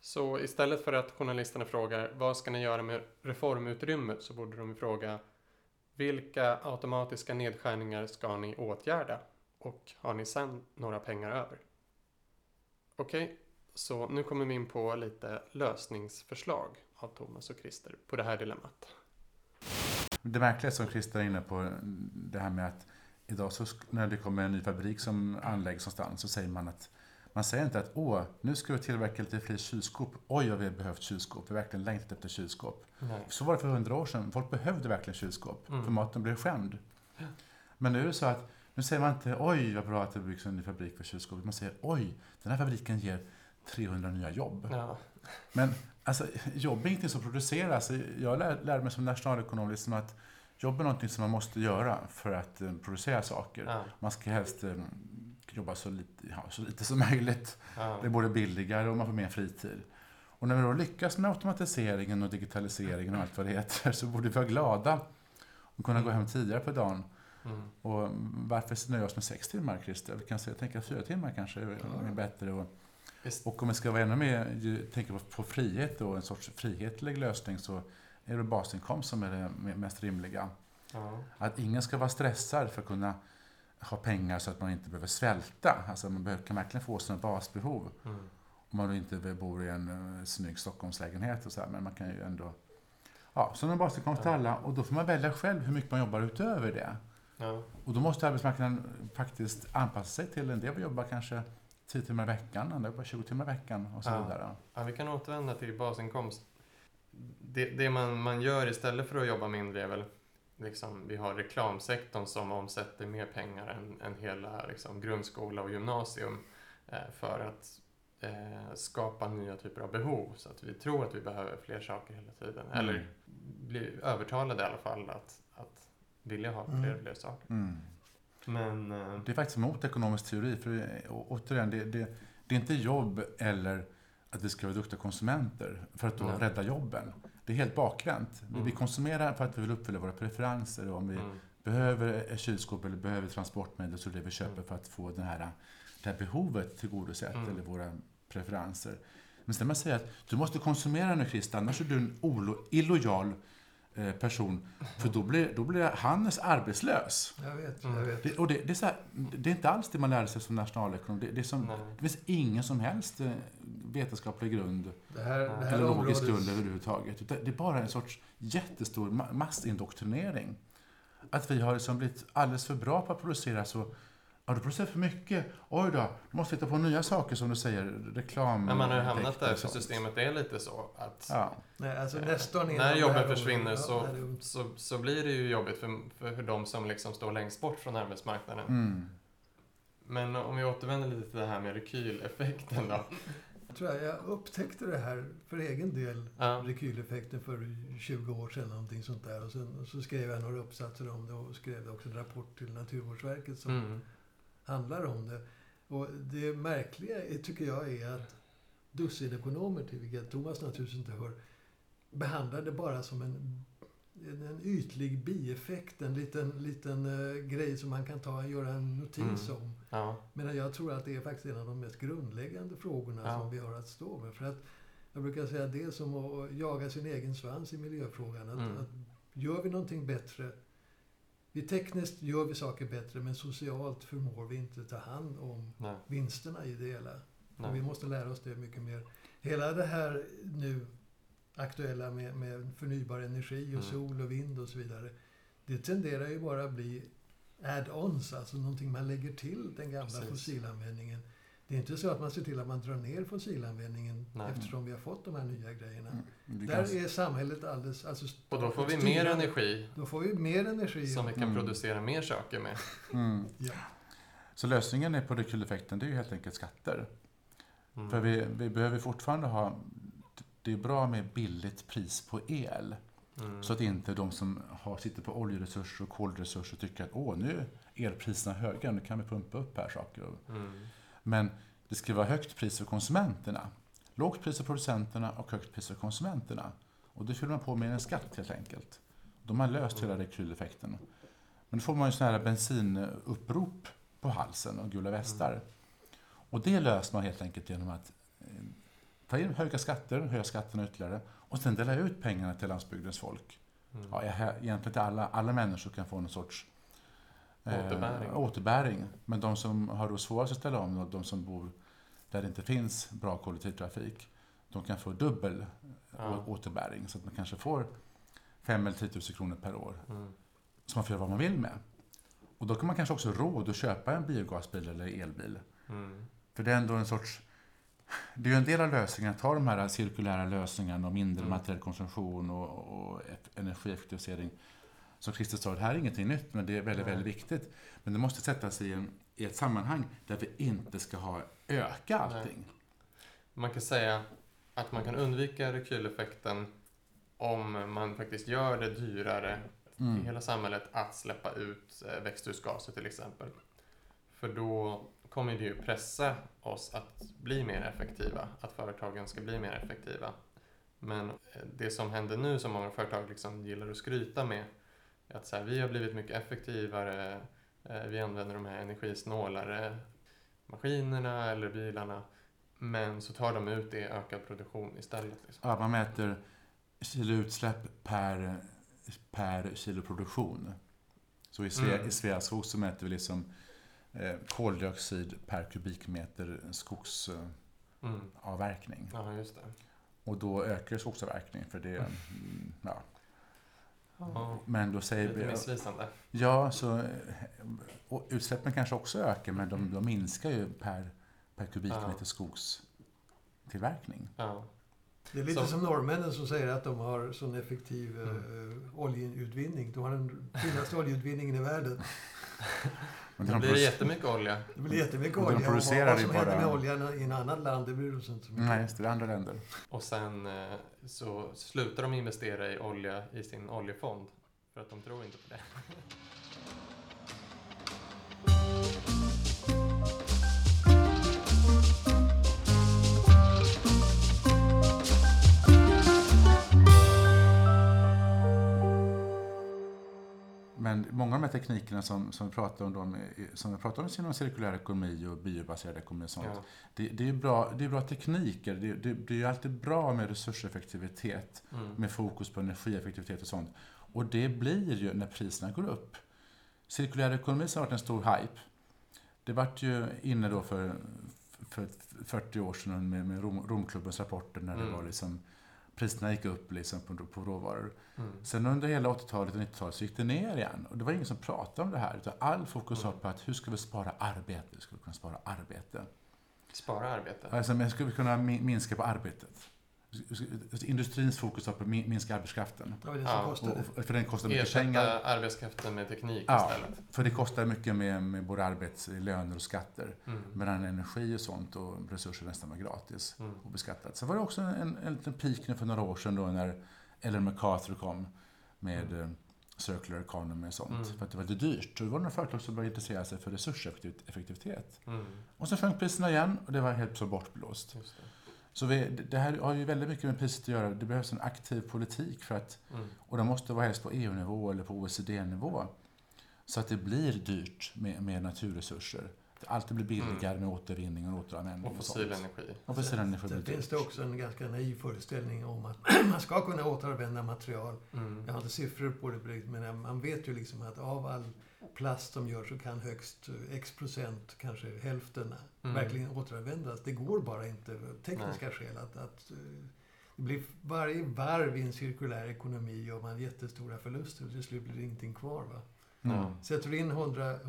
Så istället för att journalisterna frågar vad ska ni göra med reformutrymmet så borde de fråga vilka automatiska nedskärningar ska ni åtgärda och har ni sedan några pengar över? Okej, så nu kommer vi in på lite lösningsförslag av Thomas och Christer på det här dilemmat. Det märkliga som Christer är inne på det här med att idag så när det kommer en ny fabrik som anläggs någonstans så säger man att man säger inte att nu ska vi tillverka lite fler kylskåp. Oj, vi har behövt kylskåp. Vi har verkligen längtat efter kylskåp. Nej. Så var det för 100 år sedan. Folk behövde verkligen kylskåp. För maten blev skämd. Ja. Men nu är det så att nu säger man inte oj, vad bra att det byggs en ny fabrik för kylskåp. Man säger oj, den här fabriken ger 300 nya jobb. Ja. Men alltså, jobb är ingenting som produceras. Jag lärde mig som nationalekonomist att jobb är någonting som man måste göra för att producera saker. Ja. Man ska helst jobba så lite som möjligt. Ja. Det är både billigare och man får mer fritid. Och när vi då lyckas med automatiseringen och digitaliseringen och allt vad det heter så borde vi vara glada och kunna gå hem tidigare på dagen. Mm. Och varför nöja oss med 6 timmar, Christer? Vi kan tänka 4 timmar kanske är bättre. Och om vi ska vara ännu mer tänka på frihet och en sorts frihetlig lösning så är det basinkomst som är det mest rimliga. Ja. Att ingen ska vara stressad för att kunna ha pengar så att man inte behöver svälta. Alltså man kan verkligen få sina basbehov. Mm. Om man inte bor i en snygg Stockholmslägenhet och så här, men man kan ju ändå så någon basinkomst till alla och då får man välja själv hur mycket man jobbar utöver det. Ja. Och då måste arbetsmarknaden faktiskt anpassa sig till en del vi jobbar kanske 10 timmar i veckan, andra jobbar 20 timmar i veckan och så vidare. Ja, vi kan återvända till basinkomst. Det man gör istället för att jobba mindre är väl liksom, vi har reklamsektorn som omsätter mer pengar än hela liksom, grundskola och gymnasium för att skapa nya typer av behov så att vi tror att vi behöver fler saker hela tiden. Eller bli övertalade i alla fall att vilja ha fler saker. Mm. Men, det är faktiskt emot ekonomisk teori för återigen, det är inte jobb eller att vi ska vara duktiga konsumenter för att då rädda jobben. Det är helt bakvänt. Vi konsumerar för att vi vill uppfylla våra preferenser. Om vi behöver kylskåp eller behöver transportmedel så är det vi köper för att få det här behovet tillgodosett eller våra preferenser. Men sen man säger att du måste konsumera nu Christer, annars är du en illojal person. För då blir Hannes arbetslös. Jag vet. Det är så här, det är inte alls det man lär sig som nationalekonom. Det finns ingen som helst vetenskaplig grund eller logisk grund överhuvudtaget. Det är bara en sorts jättestor massindoktrinering. Att vi har liksom blivit alldeles för bra på att producera så du producerar för mycket. Oj då, du måste hitta på nya saker som du säger, reklam. Men man har ju hamnat där för systemet är lite så att nej, alltså nästan när jobben försvinner så blir det ju jobbigt för de som liksom står längst bort från arbetsmarknaden. Mm. Men om vi återvänder lite till det här med rekyleffekten då. Jag upptäckte det här för egen del, rekyleffekten för 20 år sedan någonting sånt där. Och sen så skrev jag några uppsatser om det och skrev också en rapport till Naturvårdsverket som handlar om det. Och det märkliga tycker jag är att dussinekonomer, till vilket Thomas naturligtvis inte hör, behandlar det bara som en en ytlig bieffekt, en liten grej som man kan ta och göra en notis om. Ja. Men jag tror att det är faktiskt en av de mest grundläggande frågorna som vi har att stå med. För att jag brukar säga att det är som att jaga sin egen svans i miljöfrågan. Att gör vi någonting bättre, vi tekniskt gör vi saker bättre, men socialt förmår vi inte ta hand om vinsterna i det hela. Och vi måste lära oss det mycket mer. Hela det här nu aktuella med förnybar energi och sol och vind och så vidare, det tenderar ju bara att bli add-ons, alltså någonting man lägger till den gamla fossilanvändningen. Det är inte så att man ser till att man drar ner fossilanvändningen eftersom vi har fått de här nya grejerna. Där är samhället alldeles... Alltså, och då får vi mer energi. Då får vi mer energi. Som vi kan producera mer saker med. Så lösningen på rekyleffekten, det är ju helt enkelt skatter. För vi behöver fortfarande ha... Det är bra med billigt pris på el. Så att inte de som sitter på oljeresurser och kolresurser tycker att nu är elpriserna höga, nu kan vi pumpa upp här saker. Men det ska vara högt pris för konsumenterna. Lågt pris för producenterna och högt pris för konsumenterna. Och det fyller man på med en skatt helt enkelt. De har löst hela rekyleffekten. Men då får man ju sådana här bensinupprop på halsen och gula västar. Och det löser man helt enkelt genom att ta in höga skatter, höja skatterna ytterligare och sen dela ut pengarna till landsbygdens folk. Egentligen till alla människor kan få någon sorts återbäring. Men de som har då svårast att ställa om och de som bor där det inte finns bra kollektivtrafik, de kan få dubbel återbäring, så att man kanske får 5 eller 10 000 kronor per år som man får göra vad man vill med. Och då kan man kanske också råd att köpa en biogasbil eller elbil. För det är ändå en sorts... Det är ju en del av lösningen att ta de här cirkulära lösningarna och mindre materiell konsumtion och energieffektivisering. Som Christer sa, det här är ingenting nytt, men det är väldigt, väldigt viktigt. Men det måste sättas i ett sammanhang där vi inte ska öka allting. Man kan säga att man kan undvika rekyleffekten om man faktiskt gör det dyrare i hela samhället att släppa ut växthusgaser till exempel. För då kommer det ju pressa oss att bli mer effektiva, att företagen ska bli mer effektiva. Men det som händer nu, som många företag liksom gillar att skryta med, att så här, vi har blivit mycket effektivare, vi använder de här energisnålare maskinerna eller bilarna, men så tar de ut det i ökad produktion istället. Liksom. Ja, man mäter kiloutsläpp per kiloproduktion. Så i Sveaskog så mäter vi liksom koldioxid per kubikmeter skogsavverkning. Ja, just det. Och då ökar skogsavverkningen för det... Men då säger vi... Lite missvisande. Ja, och utsläppen kanske också ökar, men de minskar ju per kubikmeter skogstillverkning. Ja. Det är lite som norrmännen som säger att de har sån effektiv oljeutvinning. De har den finaste oljeutvinningen i världen. Men det blir jättemycket olja. Det blir jättemycket olja. De producerar vad som händer med oljan i en annan land, det blir det inte så mycket. Nej, just det, är andra länder. Och sen så slutar de investera i olja i sin oljefond. För att de tror inte på det. Men många av de här teknikerna som vi pratar om inom cirkulär ekonomi och biobaserad ekonomi och sånt, det är bra tekniker. Det är ju alltid bra med resurseffektivitet, med fokus på energieffektivitet och sånt. Och det blir ju när priserna går upp. Cirkulär ekonomi har varit en stor hype. Det vart ju inne då för 40 år sedan med Romklubbens rapporter när det var liksom... Priserna gick upp liksom på råvaror. Sen under hela 80-talet och 90-talet så gick det ner igen. Och det var ingen som pratade om det här. Utan all fokus var på att hur ska vi spara arbete? Hur ska vi kunna spara arbete? Spara arbete? Alltså, men ska vi kunna minska på arbetet? Industrins fokus var på att minska arbetskraften. Ja, det för den kostar mycket pengar. Ersätta arbetskraften med teknik istället. För det kostar mycket med både arbetslöner och skatter. Medan energi och sånt och resurser nästan var gratis och beskattat. Sen var det också en liten peak nu för några år sedan då när Ellen MacArthur kom med circular economy och sånt. För att det var lite dyrt. Och det var några företag som började intressera sig för resurseffektivitet. Och sen sjönk priserna igen och det var helt så bortblåst. Just det. Så det här har ju väldigt mycket med priset att göra. Det behövs en aktiv politik för att, och det måste vara helst på EU-nivå eller på OECD-nivå. Så att det blir dyrt med naturresurser. Det alltid blir billigare med återvinning och återanvändning. Och fossil energi. Och fossil energi. Sen finns det också en ganska naiv föreställning om att man ska kunna återanvända material. Jag har inte siffror på det direkt, men man vet ju liksom att av all plast som görs så kan högst x%, kanske hälften, verkligen återanvändas. Det går bara inte av tekniska skäl att det blir varje varv i en cirkulär ekonomi gör man jättestora förluster och till slut blir det ingenting kvar, va? Sätter du in 100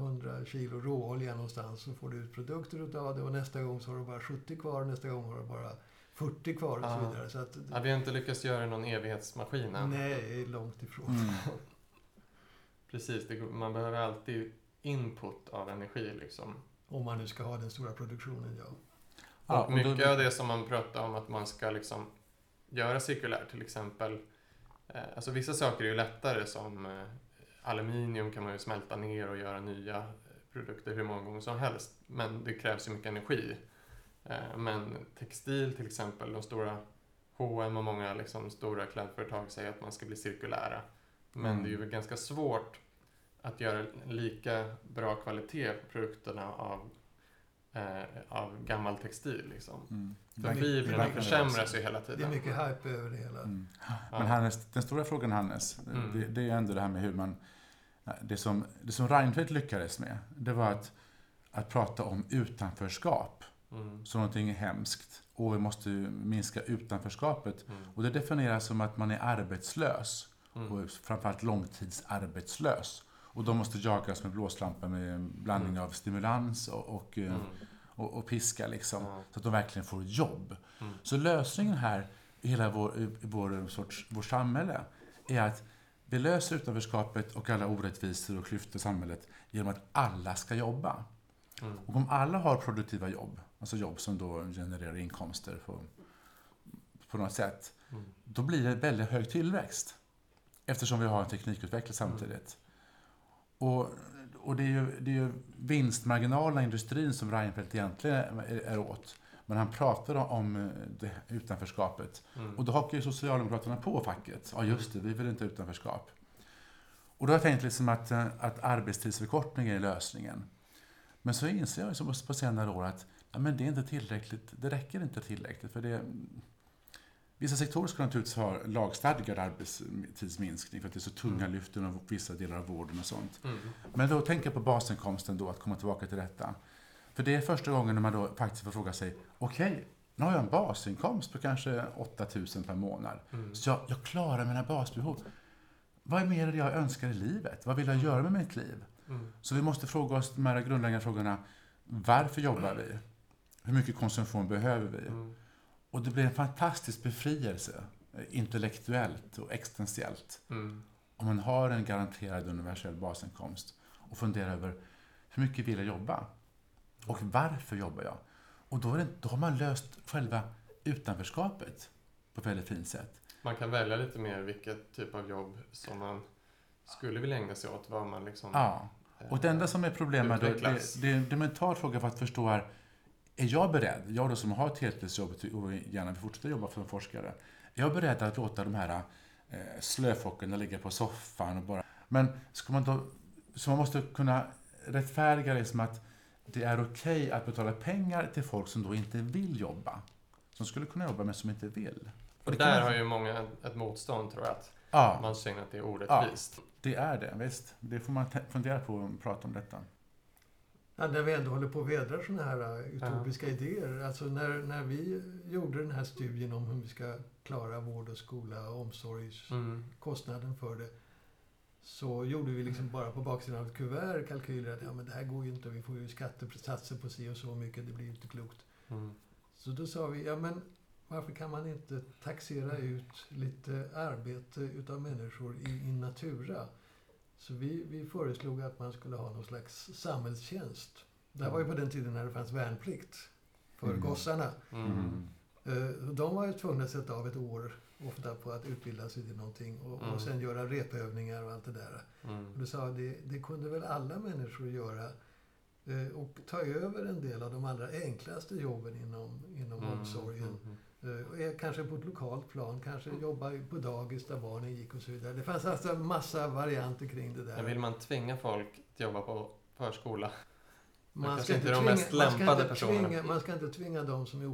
kilo råolja någonstans så får du ut produkter utav det, och nästa gång så har du bara 70 kvar, nästa gång har du bara 40 kvar och så vidare. Så att, vi har inte lyckats göra någon evighetsmaskin än. Nej, långt ifrån. Precis, man behöver alltid input av energi liksom. Om man nu ska ha den stora produktionen, ja. Och mycket av det som man pratar om att man ska liksom göra cirkulär, till exempel. Alltså vissa saker är ju lättare, som aluminium kan man ju smälta ner och göra nya produkter hur många gånger som helst. Men det krävs ju mycket energi. Men textil till exempel, de stora H&M och många liksom stora klädföretag säger att man ska bli cirkulära. Men det är ju ganska svårt att göra lika bra kvalitet på produkterna av gammal textil. Liksom. För fibrerna försämras ju hela tiden. Det är mycket hype över det hela. Men Hannes, den stora frågan, Hannes, det är ju ändå det här med hur man... Det som Reinfeldt lyckades med, det var att prata om utanförskap som någonting hemskt. Och vi måste ju minska utanförskapet. Och det definieras som att man är arbetslös. Och framförallt långtidsarbetslös. Och de måste jagas med blåslampa med blandning av stimulans och piska liksom. Så att de verkligen får jobb. Så lösningen här i hela vår samhälle är att vi löser utanförskapet och alla orättvisor och klyftor i samhället genom att alla ska jobba. Och om alla har produktiva jobb, alltså jobb som då genererar inkomster på något sätt, då blir det väldigt hög tillväxt. Eftersom vi har en teknikutveckling samtidigt. Och det är ju vinstmarginalen i industrin som Reinfeldt egentligen är åt. Men han pratar om det utanförskapet. Och då hakar ju Socialdemokraterna på facket. Ja just det, vi vill inte utanförskap. Och då har jag tänkt liksom att arbetstidsförkortning är lösningen. Men så inser jag på senare år att ja, men det är inte tillräckligt. Det räcker inte tillräckligt för det... Vissa sektorer ska naturligtvis ha lagstadgad arbetstidsminskning för att det är så tunga lyften av vissa delar av vården och sånt. Men då tänker jag på basinkomsten då, att komma tillbaka till detta. För det är första gången när man då faktiskt får fråga sig, okej, nu har jag en basinkomst på kanske 8 000 per månad. Så jag klarar mina basbehov. Vad är mer det jag önskar i livet? Vad vill jag göra med mitt liv? Så vi måste fråga oss de här grundläggande frågorna. Varför jobbar vi? Hur mycket konsumtion behöver vi? Och det blir en fantastisk befrielse, intellektuellt och existentiellt. Om man har en garanterad universell basinkomst och funderar över hur mycket vill jag jobba? Och varför jobbar jag? Och då har man löst själva utanförskapet på ett väldigt fint sätt. Man kan välja lite mer vilket typ av jobb som man skulle vilja ägna sig åt. Vad man liksom, ja, och det enda som är problemet, det är en mental fråga för att förstå här. Är jag beredd, jag då som har ett heltidsjobb och gärna vill fortsätta jobba som forskare, är jag beredd att låta de här slöfockorna ligga på soffan och bara... Men ska man då, så man måste kunna rättfärdiga det som att det är okej att betala pengar till folk som då inte vill jobba. Som skulle kunna jobba men som inte vill. Och det där har ju många ett motstånd, tror jag, att man känner att det är orättvist. Ja, det är det, visst. Det får man fundera på och prata om detta. Ja, när vi ändå håller på att vädra sådana här utopiska idéer. Alltså när vi gjorde den här studien om hur vi ska klara vård och skola och omsorgskostnaden för det, så gjorde vi liksom bara på baksidan av ett kuvert kalkyler att ja, men det här går ju inte, vi får ju skattesatser på si och så mycket, det blir ju inte klokt. Så då sa vi, ja men varför kan man inte taxera ut lite arbete utav människor in natura? Så vi föreslog att man skulle ha någon slags samhällstjänst. Det här var ju på den tiden när det fanns värnplikt för gossarna. De var ju tvungna att sätta av ett år ofta på att utbilda sig till någonting och sen göra repövningar och allt det där. Och du sa, det kunde väl alla människor göra och ta över en del av de allra enklaste jobben inom omsorgen. Kanske på ett lokalt plan, kanske jobba på dagis där barnen gick och så vidare. Det fanns alltså en massa varianter kring det där. Men vill man tvinga folk att jobba på förskola? Man ska inte de mest lämpade personerna. Man ska inte tvinga de som är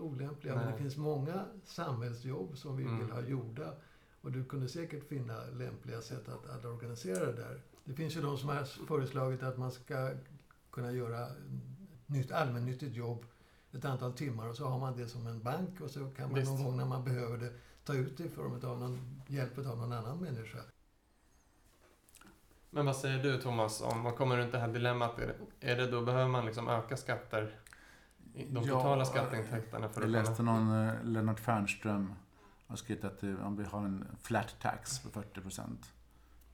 olämpliga. Nej. Men det finns många samhällsjobb som vi vill ha gjorda. Och du kunde säkert finna lämpliga sätt att organisera det där. Det finns ju de som har föreslagit att man ska kunna göra nytt allmännyttigt jobb ett antal timmar och så har man det som en bank och så kan man någon gång när man behöver det ta ut det i form av någon hjälp av någon annan människa. Men vad säger du, Thomas, om man kommer runt det här dilemmat? Är det då behöver man liksom öka skatter, de totala skatteintäkterna? För jag läste någon Lennart Fernström har skrivit att om vi har en flat tax på 40%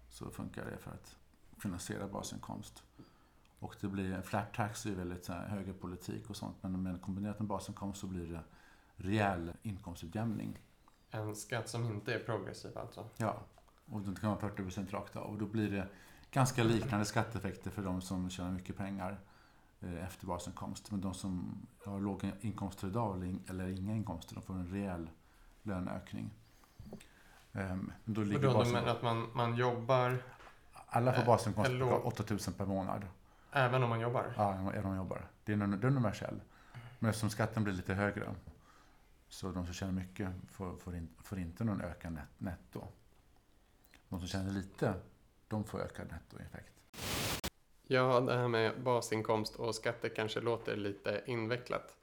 så funkar det för att finansiera basinkomst. Och det blir, flat tax är ju väldigt högerpolitik och sånt, men kombinerat med basinkomst så blir det rejäl inkomstutjämning. En skatt som inte är progressiv alltså? Ja, och det kan vara 40% rakt av. Och då blir det ganska liknande skatteeffekter för de som tjänar mycket pengar efter basinkomst. Men de som har låga inkomster idag eller inga inkomster, de får en rejäl löneökning. Då ligger och då basen... menar att man jobbar... Alla får basinkomst på 8 000 per månad. Även om man jobbar? Ja, även om man jobbar. Det är en universell. Men eftersom skatten blir lite högre så de som tjänar mycket får inte någon ökad netto. De som tjänar lite, de får ökad nettoeffekt. Ja, det här med basinkomst och skatter kanske låter lite invecklat.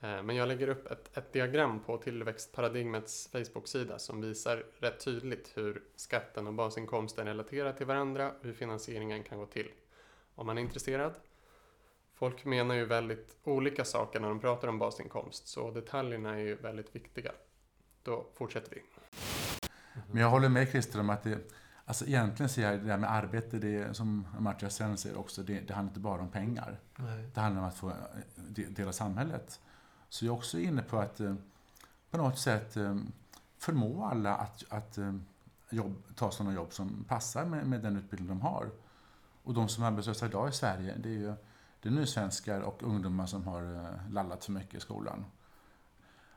Men jag lägger upp ett diagram på Tillväxtparadigmets Facebook-sida som visar rätt tydligt hur skatten och basinkomsten relaterar till varandra och hur finansieringen kan gå till. Om man är intresserad. Folk menar ju väldigt olika saker när de pratar om basinkomst, så detaljerna är ju väldigt viktiga. Då fortsätter vi. Men jag håller med Christer om att det, alltså egentligen ser jag det här med arbete, det är, som Mattias Svensson säger också, det handlar inte bara om pengar. Nej. Det handlar om att få dela samhället. Så jag är också inne på att på något sätt förmå alla att ta sådana jobb som passar med den utbildning de har. Och de som är arbetslösa idag i Sverige, det är ju nysvenskar och ungdomar som har lallat för mycket i skolan.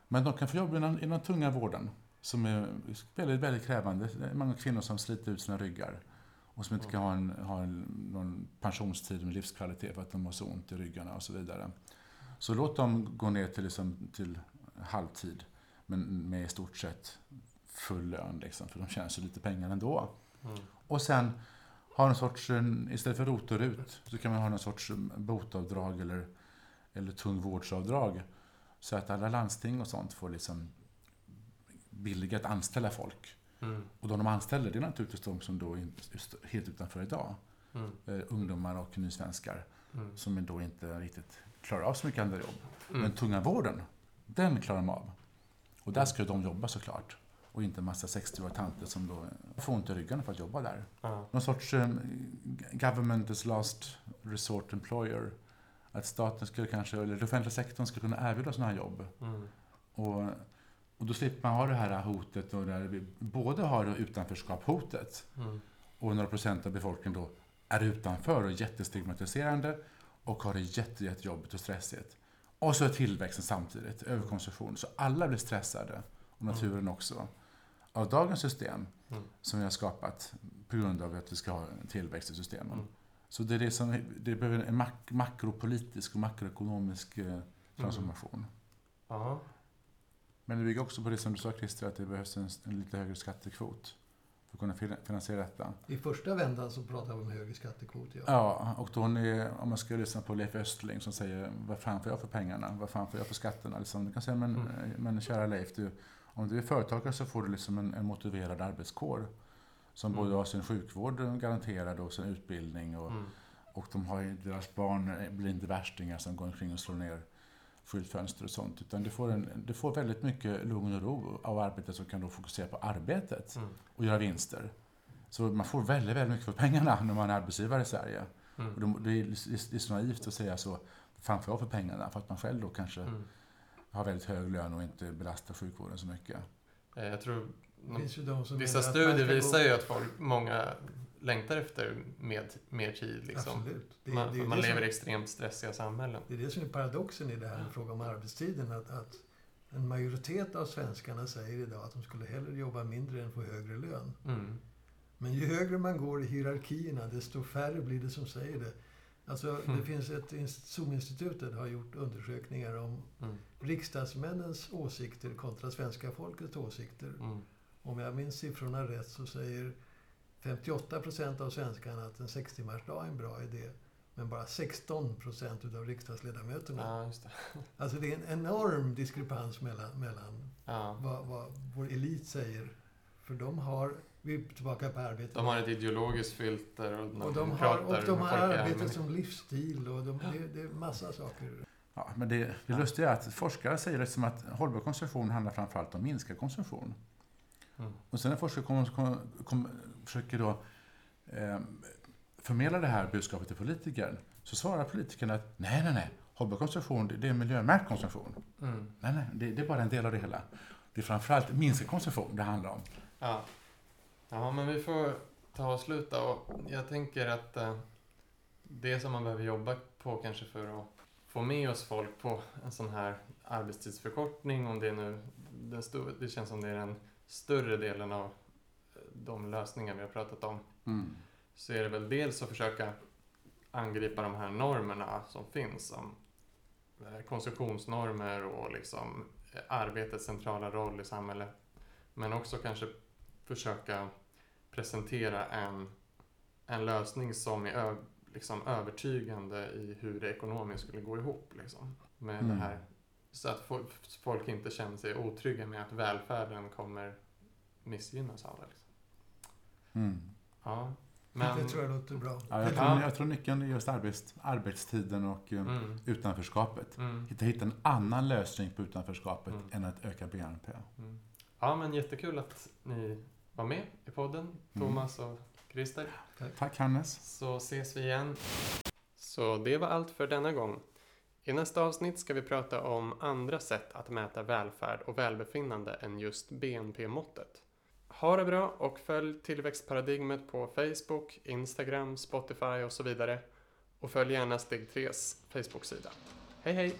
Men de kan få jobb inom tunga vården som är väldigt, väldigt krävande. Det är många kvinnor som sliter ut sina ryggar och som inte kan ha någon pensionstid med livskvalitet för att de har så ont i ryggarna och så vidare. Så låt dem gå ner till halvtid men med i stort sett full lön liksom, för de tjänar så lite pengar ändå. Mm. Och sen har en sorts, istället för rot och rut så kan man ha någon sorts botavdrag eller tungvårdsavdrag så att alla landsting och sånt får liksom billiga att anställa folk. Mm. Och de anställer, det är naturligtvis de som då är helt utanför idag. Mm. Ungdomar och nysvenskar som då inte riktigt klarar av så mycket andra jobb. Mm. Men tunga vården, den klarar de av. Och där ska de jobba såklart. Och inte en massa 60-åriga tanter som då får ont i ryggen för att jobba där. Uh-huh. Någon sorts government is last resort employer. Att staten skulle kanske, eller den offentliga sektorn skulle kunna erbjuda sådana här jobb. Mm. Och då slipper man ha det här hotet. Och där vi både har utanförskap-hotet. Mm. Och några procent av befolkningen då är utanför och jättestigmatiserande. Och har det jättejobbigt och stressigt. Och så är tillväxten samtidigt, överkonsumtion. Så alla blir stressade. Och naturen också. Av dagens system som vi har skapat på grund av att vi ska ha en tillväxt i systemen. Mm. Så det är det som det behöver en makropolitisk och makroekonomisk transformation. Aha. Men det bygger också på det som du sa, Christer, att det behövs en lite högre skattekvot för att kunna finansiera detta. I första vändan så pratar vi om högre skattekvot. Ja, och då om man ska lyssna på Leif Östling som säger vad fan får jag för pengarna? Vad fan får jag för skatterna? Liksom, du kan säga men kära Leif, om du är företagare så får du liksom en motiverad arbetskår som både har sin sjukvård garanterad och sin utbildning och de har ju, deras barn blir inte värstingar som går omkring och slår ner skyltfönster och sånt, utan du får väldigt mycket lugn och ro av arbetet som kan då fokusera på arbetet och göra vinster. Så man får väldigt, väldigt mycket för pengarna när man är arbetsgivare i Sverige. Mm. Och det är så naivt att säga så, fan får jag för pengarna, för att man själv då kanske har väldigt hög lön och inte belastar sjukvården så mycket. Jag tror vissa studier visar ju att många längtar efter mer tid. Liksom. Man lever i extremt stressiga samhällen. Det är det som är paradoxen i det här frågan om arbetstiden. Att En majoritet av svenskarna säger idag att de skulle hellre jobba mindre än få högre lön. Mm. Men ju högre man går i hierarkierna, desto färre blir det som säger det. Alltså, det finns SOM-institutet har gjort undersökningar om riksdagsmännens åsikter kontra svenska folkets åsikter. Mm. Om jag minns siffrorna rätt så säger 58% av svenskarna att en 6-timmarsdag är en bra idé. Men bara 16% utav riksdagsledamöterna. Ja, just det. Alltså det är en enorm diskrepans mellan vad vår elit säger. För de har, vi är tillbaka på arbetet. De har ett ideologiskt filter. Och de har arbetet som livsstil. Och det är massa saker. Ja, men det lustiga är att forskare säger liksom att hållbar konsumtion handlar framförallt om minskad konsumtion. Mm. Och sen när forskare försöker då förmedla det här budskapet till politiker, så svarar politikerna att nej, hållbar konsumtion, det är miljömärkt konsumtion. Mm. Nej, det är bara en del av det hela. Det är framförallt minskad konsumtion det handlar om. Ja, men vi får ta och sluta, och jag tänker att det som man behöver jobba på kanske för att få med oss folk på en sån här arbetstidsförkortning, om det nu det känns som det är den större delen av de lösningar vi har pratat om. Mm. Så är det väl dels att försöka angripa de här normerna som finns, om konsumtionsnormer och liksom arbetets centrala roll i samhället. Men också kanske försöka presentera en lösning som är liksom övertygande i hur det ekonomiskt skulle gå ihop liksom, med det här. Så att folk inte känner sig otrygga med att välfärden kommer missgynnas alla. Liksom. Mm. Ja. Men det tror jag låter bra. Ja, jag tror nyckeln är just arbetstiden och utanförskapet. Mm. Hitta en annan lösning på utanförskapet än att öka BNP. Mm. Ja, men jättekul att ni var med i podden, Thomas och Christer. Tack Hannes. Så ses vi igen. Så det var allt för denna gång. I nästa avsnitt ska vi prata om andra sätt att mäta välfärd och välbefinnande än just BNP-måttet. Ha det bra och följ Tillväxtparadigmet på Facebook, Instagram, Spotify och så vidare. Och följ gärna Steg 3:s Facebook-sida. Hej hej!